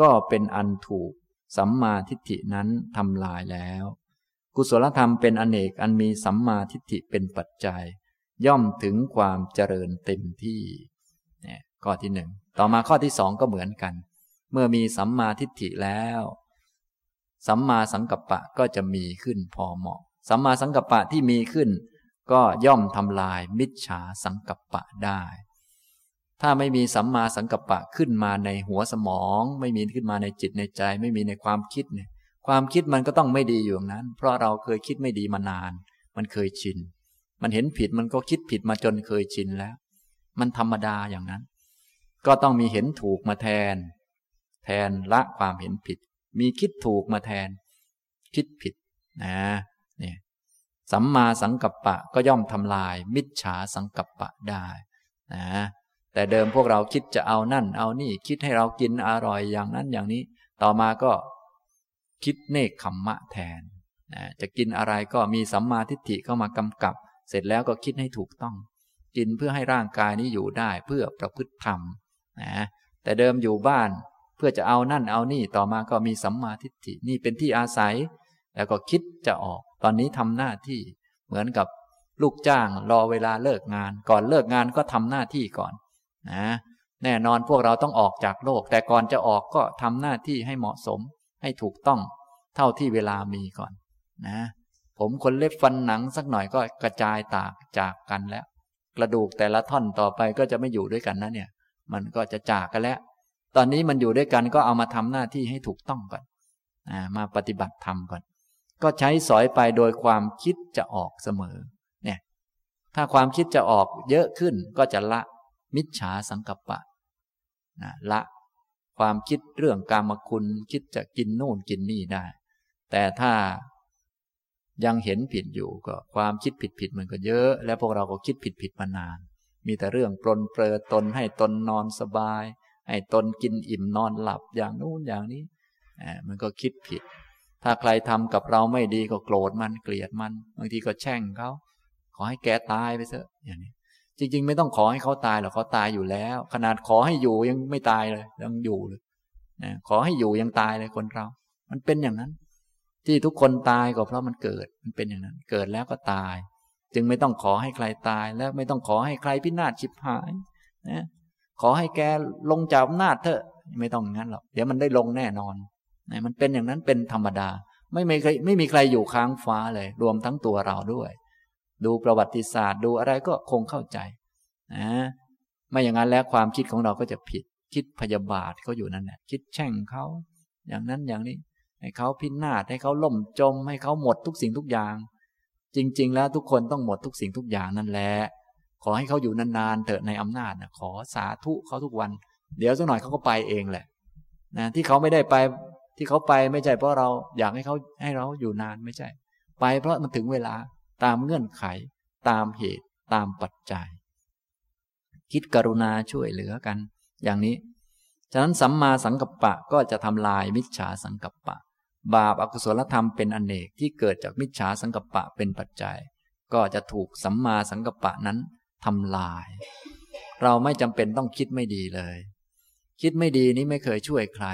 ก็เป็นอันถูกสัมมาทิฏฐินั้นทำลายแล้วกุศลธรรมเป็นอเนกอันมีสัมมาทิฏฐิเป็นปัจจัยย่อมถึงความเจริญเต็มที่เนี่ยข้อที่หนึ่งต่อมาข้อที่สองก็เหมือนกันเมื่อมีสัมมาทิฏฐิแล้วสัมมาสังกัปปะก็จะมีขึ้นพอเหมาะสัมมาสังกัปปะที่มีขึ้นก็ย่อมทำลายมิจฉาสังกัปปะได้ถ้าไม่มีสัมมาสังกัปปะขึ้นมาในหัวสมองไม่มีขึ้นมาในจิตในใจไม่มีในความคิดเนี่ยความคิดมันก็ต้องไม่ดีอยู่อย่างนั้นเพราะเราเคยคิดไม่ดีมานานมันเคยชินมันเห็นผิดมันก็คิดผิดมาจนเคยชินแล้วมันธรรมดาอย่างนั้นก็ต้องมีเห็นถูกมาแทนละความเห็นผิดมีคิดถูกมาแทนคิดผิดนะเนี่ยสัมมาสังกัปปะก็ย่อมทำลายมิจฉาสังกัปปะได้นะแต่เดิมพวกเราคิดจะเอานั่นเอานี่คิดให้เรากินอร่อยอย่างนั้นอย่างนี้ต่อมาก็คิดเนกขัมมะแทนนะจะกินอะไรก็มีสัมมาทิฏฐิเข้ามากำกับเสร็จแล้วก็คิดให้ถูกต้องกินเพื่อให้ร่างกายนี้อยู่ได้เพื่อประพฤติธรรมนะแต่เดิมอยู่บ้านเพื่อจะเอานั่นเอานี่ต่อมาก็มีสัมมาทิฏฐินี่เป็นที่อาศัยแล้วก็คิดจะออกตอนนี้ทำหน้าที่เหมือนกับลูกจ้างรอเวลาเลิกงานก่อนเลิกงานก็ทำหน้าที่ก่อนนะแน่นอนพวกเราต้องออกจากโลกแต่ก่อนจะออกก็ทำหน้าที่ให้เหมาะสมให้ถูกต้องเท่าที่เวลามีก่อนนะผมขนเล็บฟันหนังสักหน่อยก็กระจายตากจากกันแล้วกระดูกแต่ละท่อนต่อไปก็จะไม่อยู่ด้วยกันนะเนี่ยมันก็จะจากกันแล้วตอนนี้มันอยู่ด้วยกันก็เอามาทำหน้าที่ให้ถูกต้องก่อนมาปฏิบัติธรรมก่อนก็ใช้สอยไปโดยความคิดจะออกเสมอเนี่ยถ้าความคิดจะออกเยอะขึ้นก็จะละมิจฉาสังกัปปะละความคิดเรื่องกามคุณคิดจะกินนู่นกินนี่ได้แต่ถ้ายังเห็นผิดอยู่ก็ความคิดผิดๆมันก็เยอะและพวกเราก็คิดผิดๆมานานมีแต่เรื่องปลนเปลือตนให้ตนนอนสบายให้ตนกินอิ่มนอนหลับอย่างนู้นอย่างนี้มันก็คิดผิดถ้าใครทำกับเราไม่ดีก็โกรธมันเกลียดมันบางทีก็แช่งเขาขอให้แกตายไปซะอย่างนี้จริงๆไม่ต้องขอให้เขาตายหรอกเขาตายอยู่แล้วขนาดขอให้อยู่ยังไม่ตายเลยยังอยู่เลยขอให้อยู่ยังตายเลยคนเรามันเป็นอย่างนั้นที่ทุกคนตายก็เพราะมันเกิดมันเป็นอย่างนั้นเกิดแล้วก็ตายจึงไม่ต้องขอให้ใครตายและไม่ต้องขอให้ใครพินาศฉิบหายนะขอให้แกลงจากอำนาจเถอะไม่ต้องงั้นหรอกเดี๋ยวมันได้ลงแน่นอนนะมันเป็นอย่างนั้นเป็นธรรมดาไม่มีใครอยู่ค้างฟ้าเลยรวมทั้งตัวเราด้วยดูประวัติศาสตร์ดูอะไรก็คงเข้าใจนะไม่อย่างนั้นแล้วความคิดของเราก็จะผิดคิดพยาบาทเขาอยู่นั่นแหละคิดแช่งเขาอย่างนั้นอย่างนี้ให้เขาพินาศให้เขาล่มจมให้เขาหมดทุกสิ่งทุกอย่างจริงๆแล้วทุกคนต้องหมดทุกสิ่งทุกอย่างนั่นแหละขอให้เขาอยู่นานๆเถอะในอำนาจนะขอสาธุเขาทุกวันเดี๋ยวสักหน่อยเขาก็ไปเองแหละนะที่เขาไม่ได้ไปที่เขาไปไม่ใช่เพราะเราอยากให้เขาอยู่นานไม่ใช่ไปเพราะมันถึงเวลา ตามเงื่อนไขตามเหตุตามปัจจัยคิดกรุณาช่วยเหลือกันอย่างนี้ฉะนั้นสัมมาสังกัปปะก็จะทำลายมิจฉาสังกัปปะบาปอกุศลธรรมเป็นอเนกที่เกิดจากมิจฉาสังกัปปะเป็นปัจจัยก็จะถูกสัมมาสังกัปปะนั้นทำลายเราไม่จำเป็นต้องคิดไม่ดีเลยคิดไม่ดีนี้ไม่เคยช่วยใคร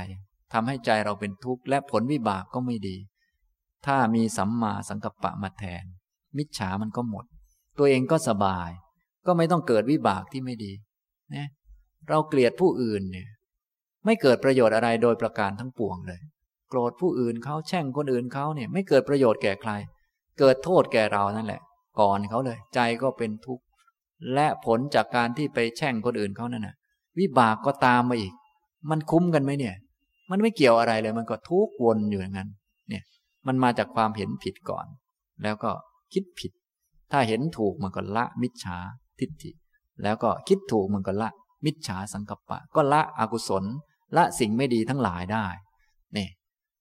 ทำให้ใจเราเป็นทุกข์และผลวิบากก็ไม่ดีถ้ามีสัมมาสังกัปปะมาแทนมิจฉามันก็หมดตัวเองก็สบายก็ไม่ต้องเกิดวิบากที่ไม่ดีนะเราเกลียดผู้อื่นเนี่ยไม่เกิดประโยชน์อะไรโดยประการทั้งปวงเลยโกรธผู้อื่นเขาแช่งคนอื่นเขาเนี่ยไม่เกิดประโยชน์แก่ใครเกิดโทษแก่เรานั่นแหละก่อนเขาเลยใจก็เป็นทุกข์และผลจากการที่ไปแช่งคนอื่นเขานั่นน่ะวิบากก็ตามมาอีกมันคุ้มกันไหมเนี่ยมันไม่เกี่ยวอะไรเลยมันก็ทุกข์วนอยู่อย่างนั้นเนี่ยมันมาจากความเห็นผิดก่อนแล้วก็คิดผิดถ้าเห็นถูกมันก็ละมิจฉาทิฏฐิแล้วก็คิดถูกมันก็ละมิจฉาสังกัปปะก็ละอกุศลละสิ่งไม่ดีทั้งหลายได้นี่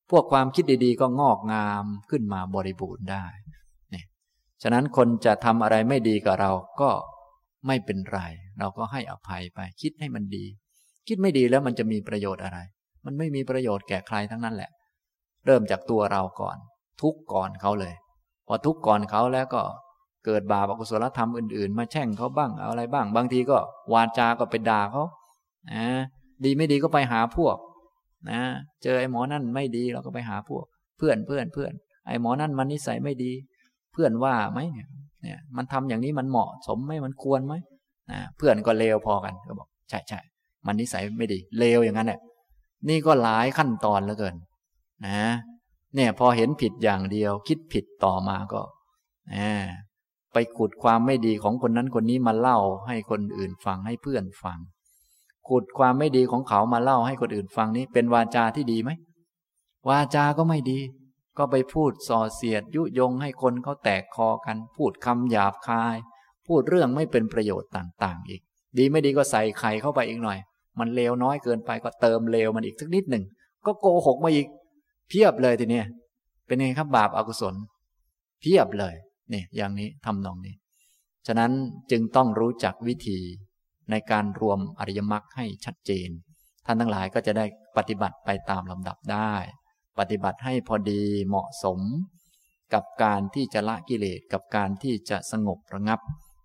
พวกความคิดดีๆก็งอกงามขึ้นมาบริบูรณ์ได้นี่ฉะนั้นคนจะทำอะไรไม่ดีกับเราก็ไม่เป็นไรเราก็ให้อภัยไปคิดให้มันดีคิดไม่ดีแล้วมันจะมีประโยชน์อะไรมันไม่มีประโยชน์แก่ใครทั้งนั้นแหละเริ่มจากตัวเราก่อนทุกข์ก่อนเขาเลยพอทุกข์ก่อนเขาแล้วก็เกิดบาปอกุศลธรรมอื่นๆมาแช่งเขาบ้างอะไรบ้างบางทีก็วาจาก็ไปด่าเขาดีไม่ดีก็ไปหาพวกนะเจอไอ้หมอนั่นไม่ดีเราก็ไปหาพวกเพื่อนไอ้หมอนั่นมันนิสัยไม่ดีเพื่อนว่าไหมเนี่ยมันทำอย่างนี้มันเหมาะสมไหมมันควรไหมเพื่อนก็เลวพอกันก็บอกใช่ใช่มันนิสัยไม่ดีเลวอย่างนั้นแหละนี่ก็หลายขั้นตอนเหลือเกินนะเนี่ยพอเห็นผิดอย่างเดียวคิดผิดต่อมาก็ไปขุดความไม่ดีของคนนั้นคนนี้มาเล่าให้คนอื่นฟังให้เพื่อนฟังขุดความไม่ดีของเขามาเล่าให้คนอื่นฟังนี้เป็นวาจาที่ดีไหมวาจาก็ไม่ดีก็ไปพูดส่อเสียดยุยงให้คนเขาแตกคอกันพูดคำหยาบคายพูดเรื่องไม่เป็นประโยชน์ต่างๆอีกดีไม่ดีก็ใส่ไข่เข้าไปอีกหน่อยมันเลวน้อยเกินไปก็เติมเลวมันอีกสักนิดหนึ่งก็โกหกมาอีกเพียบเลยทีนี้เป็นไงครับบาปอกุศลเพียบเลยนี่อย่างนี้ทำนองนี้ฉะนั้นจึงต้องรู้จักวิธีในการรวมอริยมรรคให้ชัดเจนท่านทั้งหลายก็จะได้ปฏิบัติไปตามลำดับได้ปฏิบัติให้พอดีเหมาะสมกับการที่จะละกิเลสกับการที่จะสงบระงับ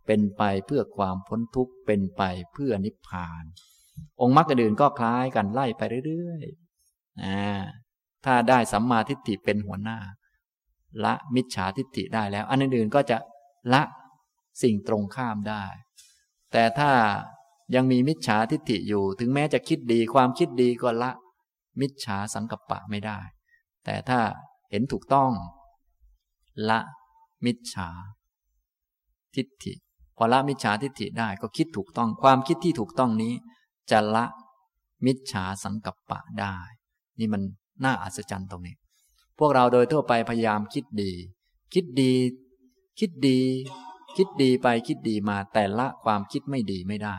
เป็นไปเพื่อความพ้นทุกข์เป็นไปเพื่อนิพพานองค์มรรคอื่นก็คล้ายกันไล่ไปเรื่อยๆถ้าได้สัมมาทิฏฐิเป็นหัวหน้าละมิจฉาทิฏฐิได้แล้วอันอื่นๆก็จะละสิ่งตรงข้ามได้แต่ถ้ายังมีมิจฉาทิฏฐิอยู่ถึงแม้จะคิดดีความคิดดีก็ละมิจฉาสังกัปปะไม่ได้แต่ถ้าเห็นถูกต้องละมิจฉาทิฏฐิพอละมิจฉาทิฏฐิได้ก็คิดถูกต้องความคิดที่ถูกต้องนี้จะละมิจฉาสังกัปปะได้นี่มันน่าอัศจรรย์ตรงนี้พวกเราโดยทั่วไปพยายามคิดดีคิดดีไปคิดดีมาแต่ละความคิดไม่ดีไม่ได้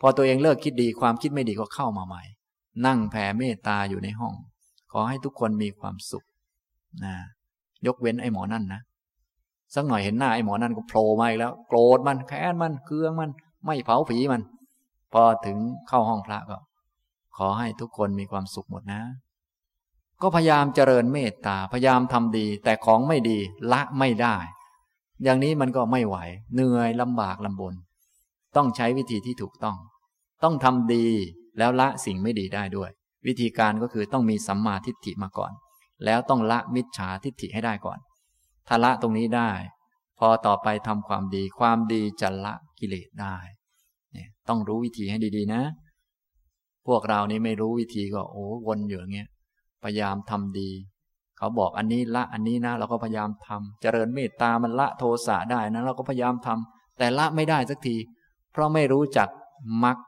พอตัวเองเลิกคิดดีความคิดไม่ดีก็เข้ามาใหม่นั่งแผ่เมตตาอยู่ในห้องขอให้ทุกคนมีความสุขนะยกเว้นไอ้หมอนั่นนะสักหน่อยเห็นหน้าไอ้หมอนั่นก็โผล่มาอีกแล้วโกรธมันแค้นมันเคืองมันไม่เผาผีมันพอถึงเข้าห้องพระก็ขอให้ทุกคนมีความสุขหมดนะก็พยายามเจริญเมตตาพยายามทำดีแต่ของไม่ดีละไม่ได้อย่างนี้มันก็ไม่ไหวเหนื่อยลำบากลำบนต้องใช้วิธีที่ถูกต้องทำดีแล้วละสิ่งไม่ดีได้ด้วยวิธีการก็คือต้องมีสัมมาทิฏฐิมาก่อนแล้วต้องละมิจฉาทิฏฐิให้ได้ก่อนถ้าละตรงนี้ได้พอต่อไปทำความดีจะละกิเลสได้เนี่ยต้องรู้วิธีให้ดีๆนะพวกเรานี้ไม่รู้วิธีก็โอ้วนอยู่อย่างเงี้ยพยายามทำดีเขาบอกอันนี้ละอันนี้นะเราก็พยายามทำเจริญเมตตามันละโทสะได้นะเราก็พยายามทำแต่ละไม่ได้สักทีเพราะไม่รู้จักมรรค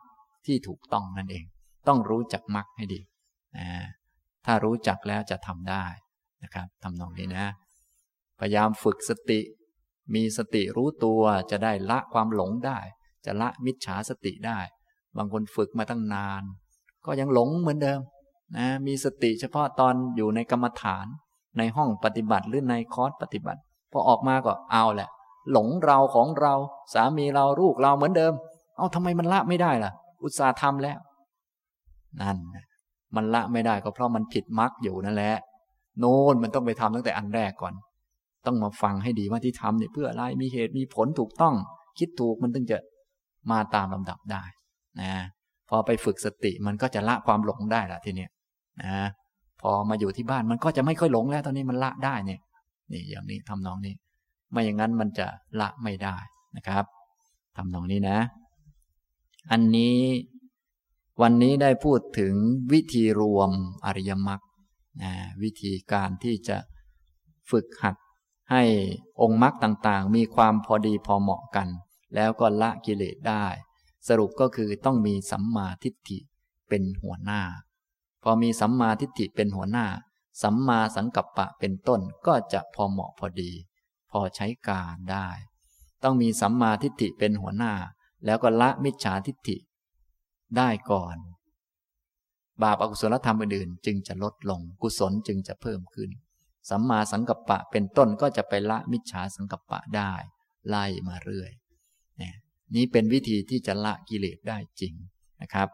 ที่ถูกต้องนั่นเองต้องรู้จักมรรคให้ดีถ้ารู้จักแล้วจะทำได้นะครับทำนองนี้นะพยายามฝึกสติมีสติรู้ตัวจะได้ละความหลงได้จะละมิจฉาสติได้บางคนฝึกมาตั้งนานก็ยังหลงเหมือนเดิมนะมีสติเฉพาะตอนอยู่ในกรรมฐานในห้องปฏิบัติหรือในคอร์สปฏิบัติ พอออกมาก็เอาแหละหลงเราของเราสามีเราลูกเราเหมือนเดิมเอาทำไมมันละไม่ได้ล่ะอุตส่าห์ทำแล้วนั่นมันละไม่ได้ก็เพราะมันผิดมรรคอยู่นั่นแหละโน่นมันต้องไปทำตั้งแต่อันแรกก่อนต้องมาฟังให้ดีว่าที่ทำเนี่ยเพื่ออะไรมีเหตุมีผลถูกต้องคิดถูกมันถึงจะมาตามลำดับได้นะพอไปฝึกสติมันก็จะละความหลงได้ละทีเนี้ยนะพอมาอยู่ที่บ้านมันก็จะไม่ค่อยหลงแล้วตอนนี้มันละได้เนี่ยนี่อย่างนี้ทำนองนี้ไม่อย่างนั้นมันจะละไม่ได้นะครับทำนองนี้นะอันนี้วันนี้ได้พูดถึงวิธีรวมอริยมรรควิธีการที่จะฝึกหัดให้องค์มรรคต่างๆมีความพอดีพอเหมาะกันแล้วก็ละกิเลสได้สรุปก็คือต้องมีสัมมาทิฏฐิเป็นหัวหน้าพอมีสัมมาทิฏฐิเป็นหัวหน้าสัมมาสังกัปปะเป็นต้นก็จะพอเหมาะพอดีพอใช้การได้ต้องมีสัมมาทิฏฐิเป็นหัวหน้าแล้วก็ละมิจฉาทิฏฐิได้ก่อนบาปอกุศลธรรมอื่นๆจึงจะลดลงกุศลจึงจะเพิ่มขึ้นสัมมาสังกัปปะเป็นต้นก็จะไปละมิจฉาสังกัปปะได้ไล่มาเรื่อยนี่เป็นวิธีที่จะละกิเลสได้จริงนะครับ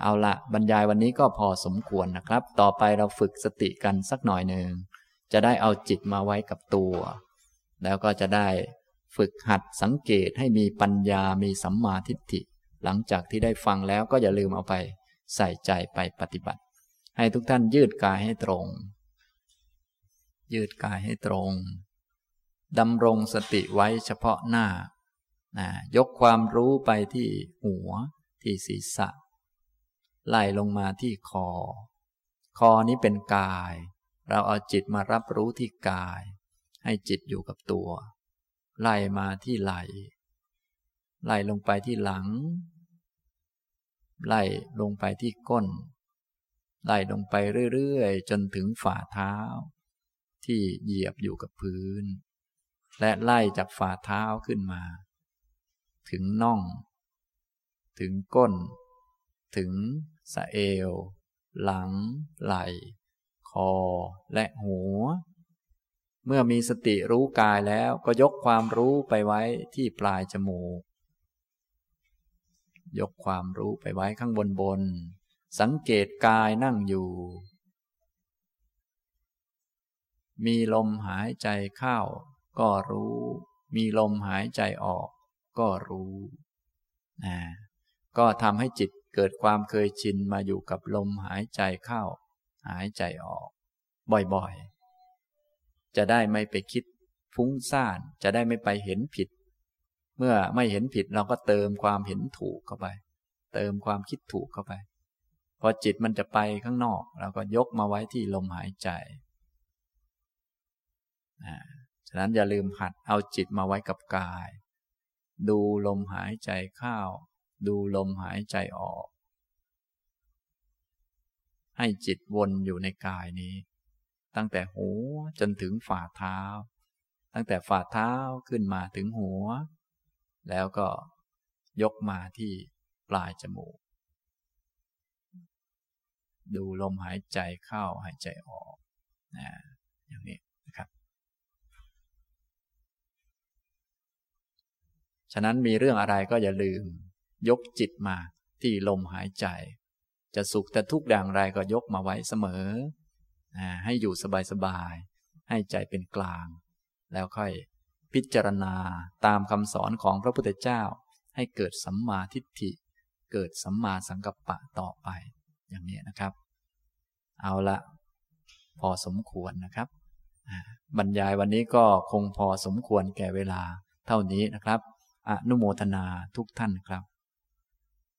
เอาละบรรยายวันนี้ก็พอสมควรนะครับต่อไปเราฝึกสติกันสักหน่อยหนึ่งจะได้เอาจิตมาไว้กับตัวแล้วก็จะได้ฝึกหัดสังเกตให้มีปัญญามีสัมมาทิฏฐิหลังจากที่ได้ฟังแล้วก็อย่าลืมเอาไปใส่ใจไปปฏิบัติให้ทุกท่านยืดกายให้ตรงยืดกายให้ตรงดำรงสติไว้เฉพาะหน้ายกความรู้ไปที่หัวที่ศีรษะไล่ลงมาที่คอคอนี้เป็นกายเราเอาจิตมารับรู้ที่กายให้จิตอยู่กับตัวไล่มาที่ไหล่ไล่ลงไปที่หลังไล่ลงไปที่ก้นไล่ลงไปเรื่อยๆจนถึงฝ่าเท้าที่เหยียบอยู่กับพื้นและไล่จากฝ่าเท้าขึ้นมาถึงน่องถึงก้นถึงสะเอวหลังไหล่คอและหัวเมื่อมีสติรู้กายแล้วก็ยกความรู้ไปไว้ที่ปลายจมูกยกความรู้ไปไว้ข้างบนสังเกตกายนั่งอยู่มีลมหายใจเข้าก็รู้มีลมหายใจออกก็รู้ก็ทำให้จิตเกิดความเคยชินมาอยู่กับลมหายใจเข้าหายใจออกบ่อยๆจะได้ไม่ไปคิดฟุ้งซ่านจะได้ไม่ไปเห็นผิดเมื่อไม่เห็นผิดเราก็เติมความเห็นถูกเข้าไปเติมความคิดถูกเข้าไปพอจิตมันจะไปข้างนอกเราก็ยกมาไว้ที่ลมหายใจฉะนั้นอย่าลืมหัดเอาจิตมาไว้กับกายดูลมหายใจเข้าดูลมหายใจออกให้จิตวนอยู่ในกายนี้ตั้งแต่หัวจนถึงฝ่าเท้าตั้งแต่ฝ่าเท้าขึ้นมาถึงหัวแล้วก็ยกมาที่ปลายจมูกดูลมหายใจเข้าหายใจออกอย่างนี้นะครับฉะนั้นมีเรื่องอะไรก็อย่าลืมยกจิตมาที่ลมหายใจจะสุขแต่ทุกข์อย่างไรก็ยกมาไว้เสมอให้อยู่สบายๆให้ใจเป็นกลางแล้วค่อยพิจารณาตามคำสอนของพระพุทธเจ้าให้เกิดสัมมาทิฏฐิเกิดสัมมาสังกัปปะต่อไปอย่างนี้นะครับเอาละพอสมควรนะครับบรรยายวันนี้ก็คงพอสมควรแก่เวลาเท่านี้นะครับอนุโมทนาทุกท่านครับ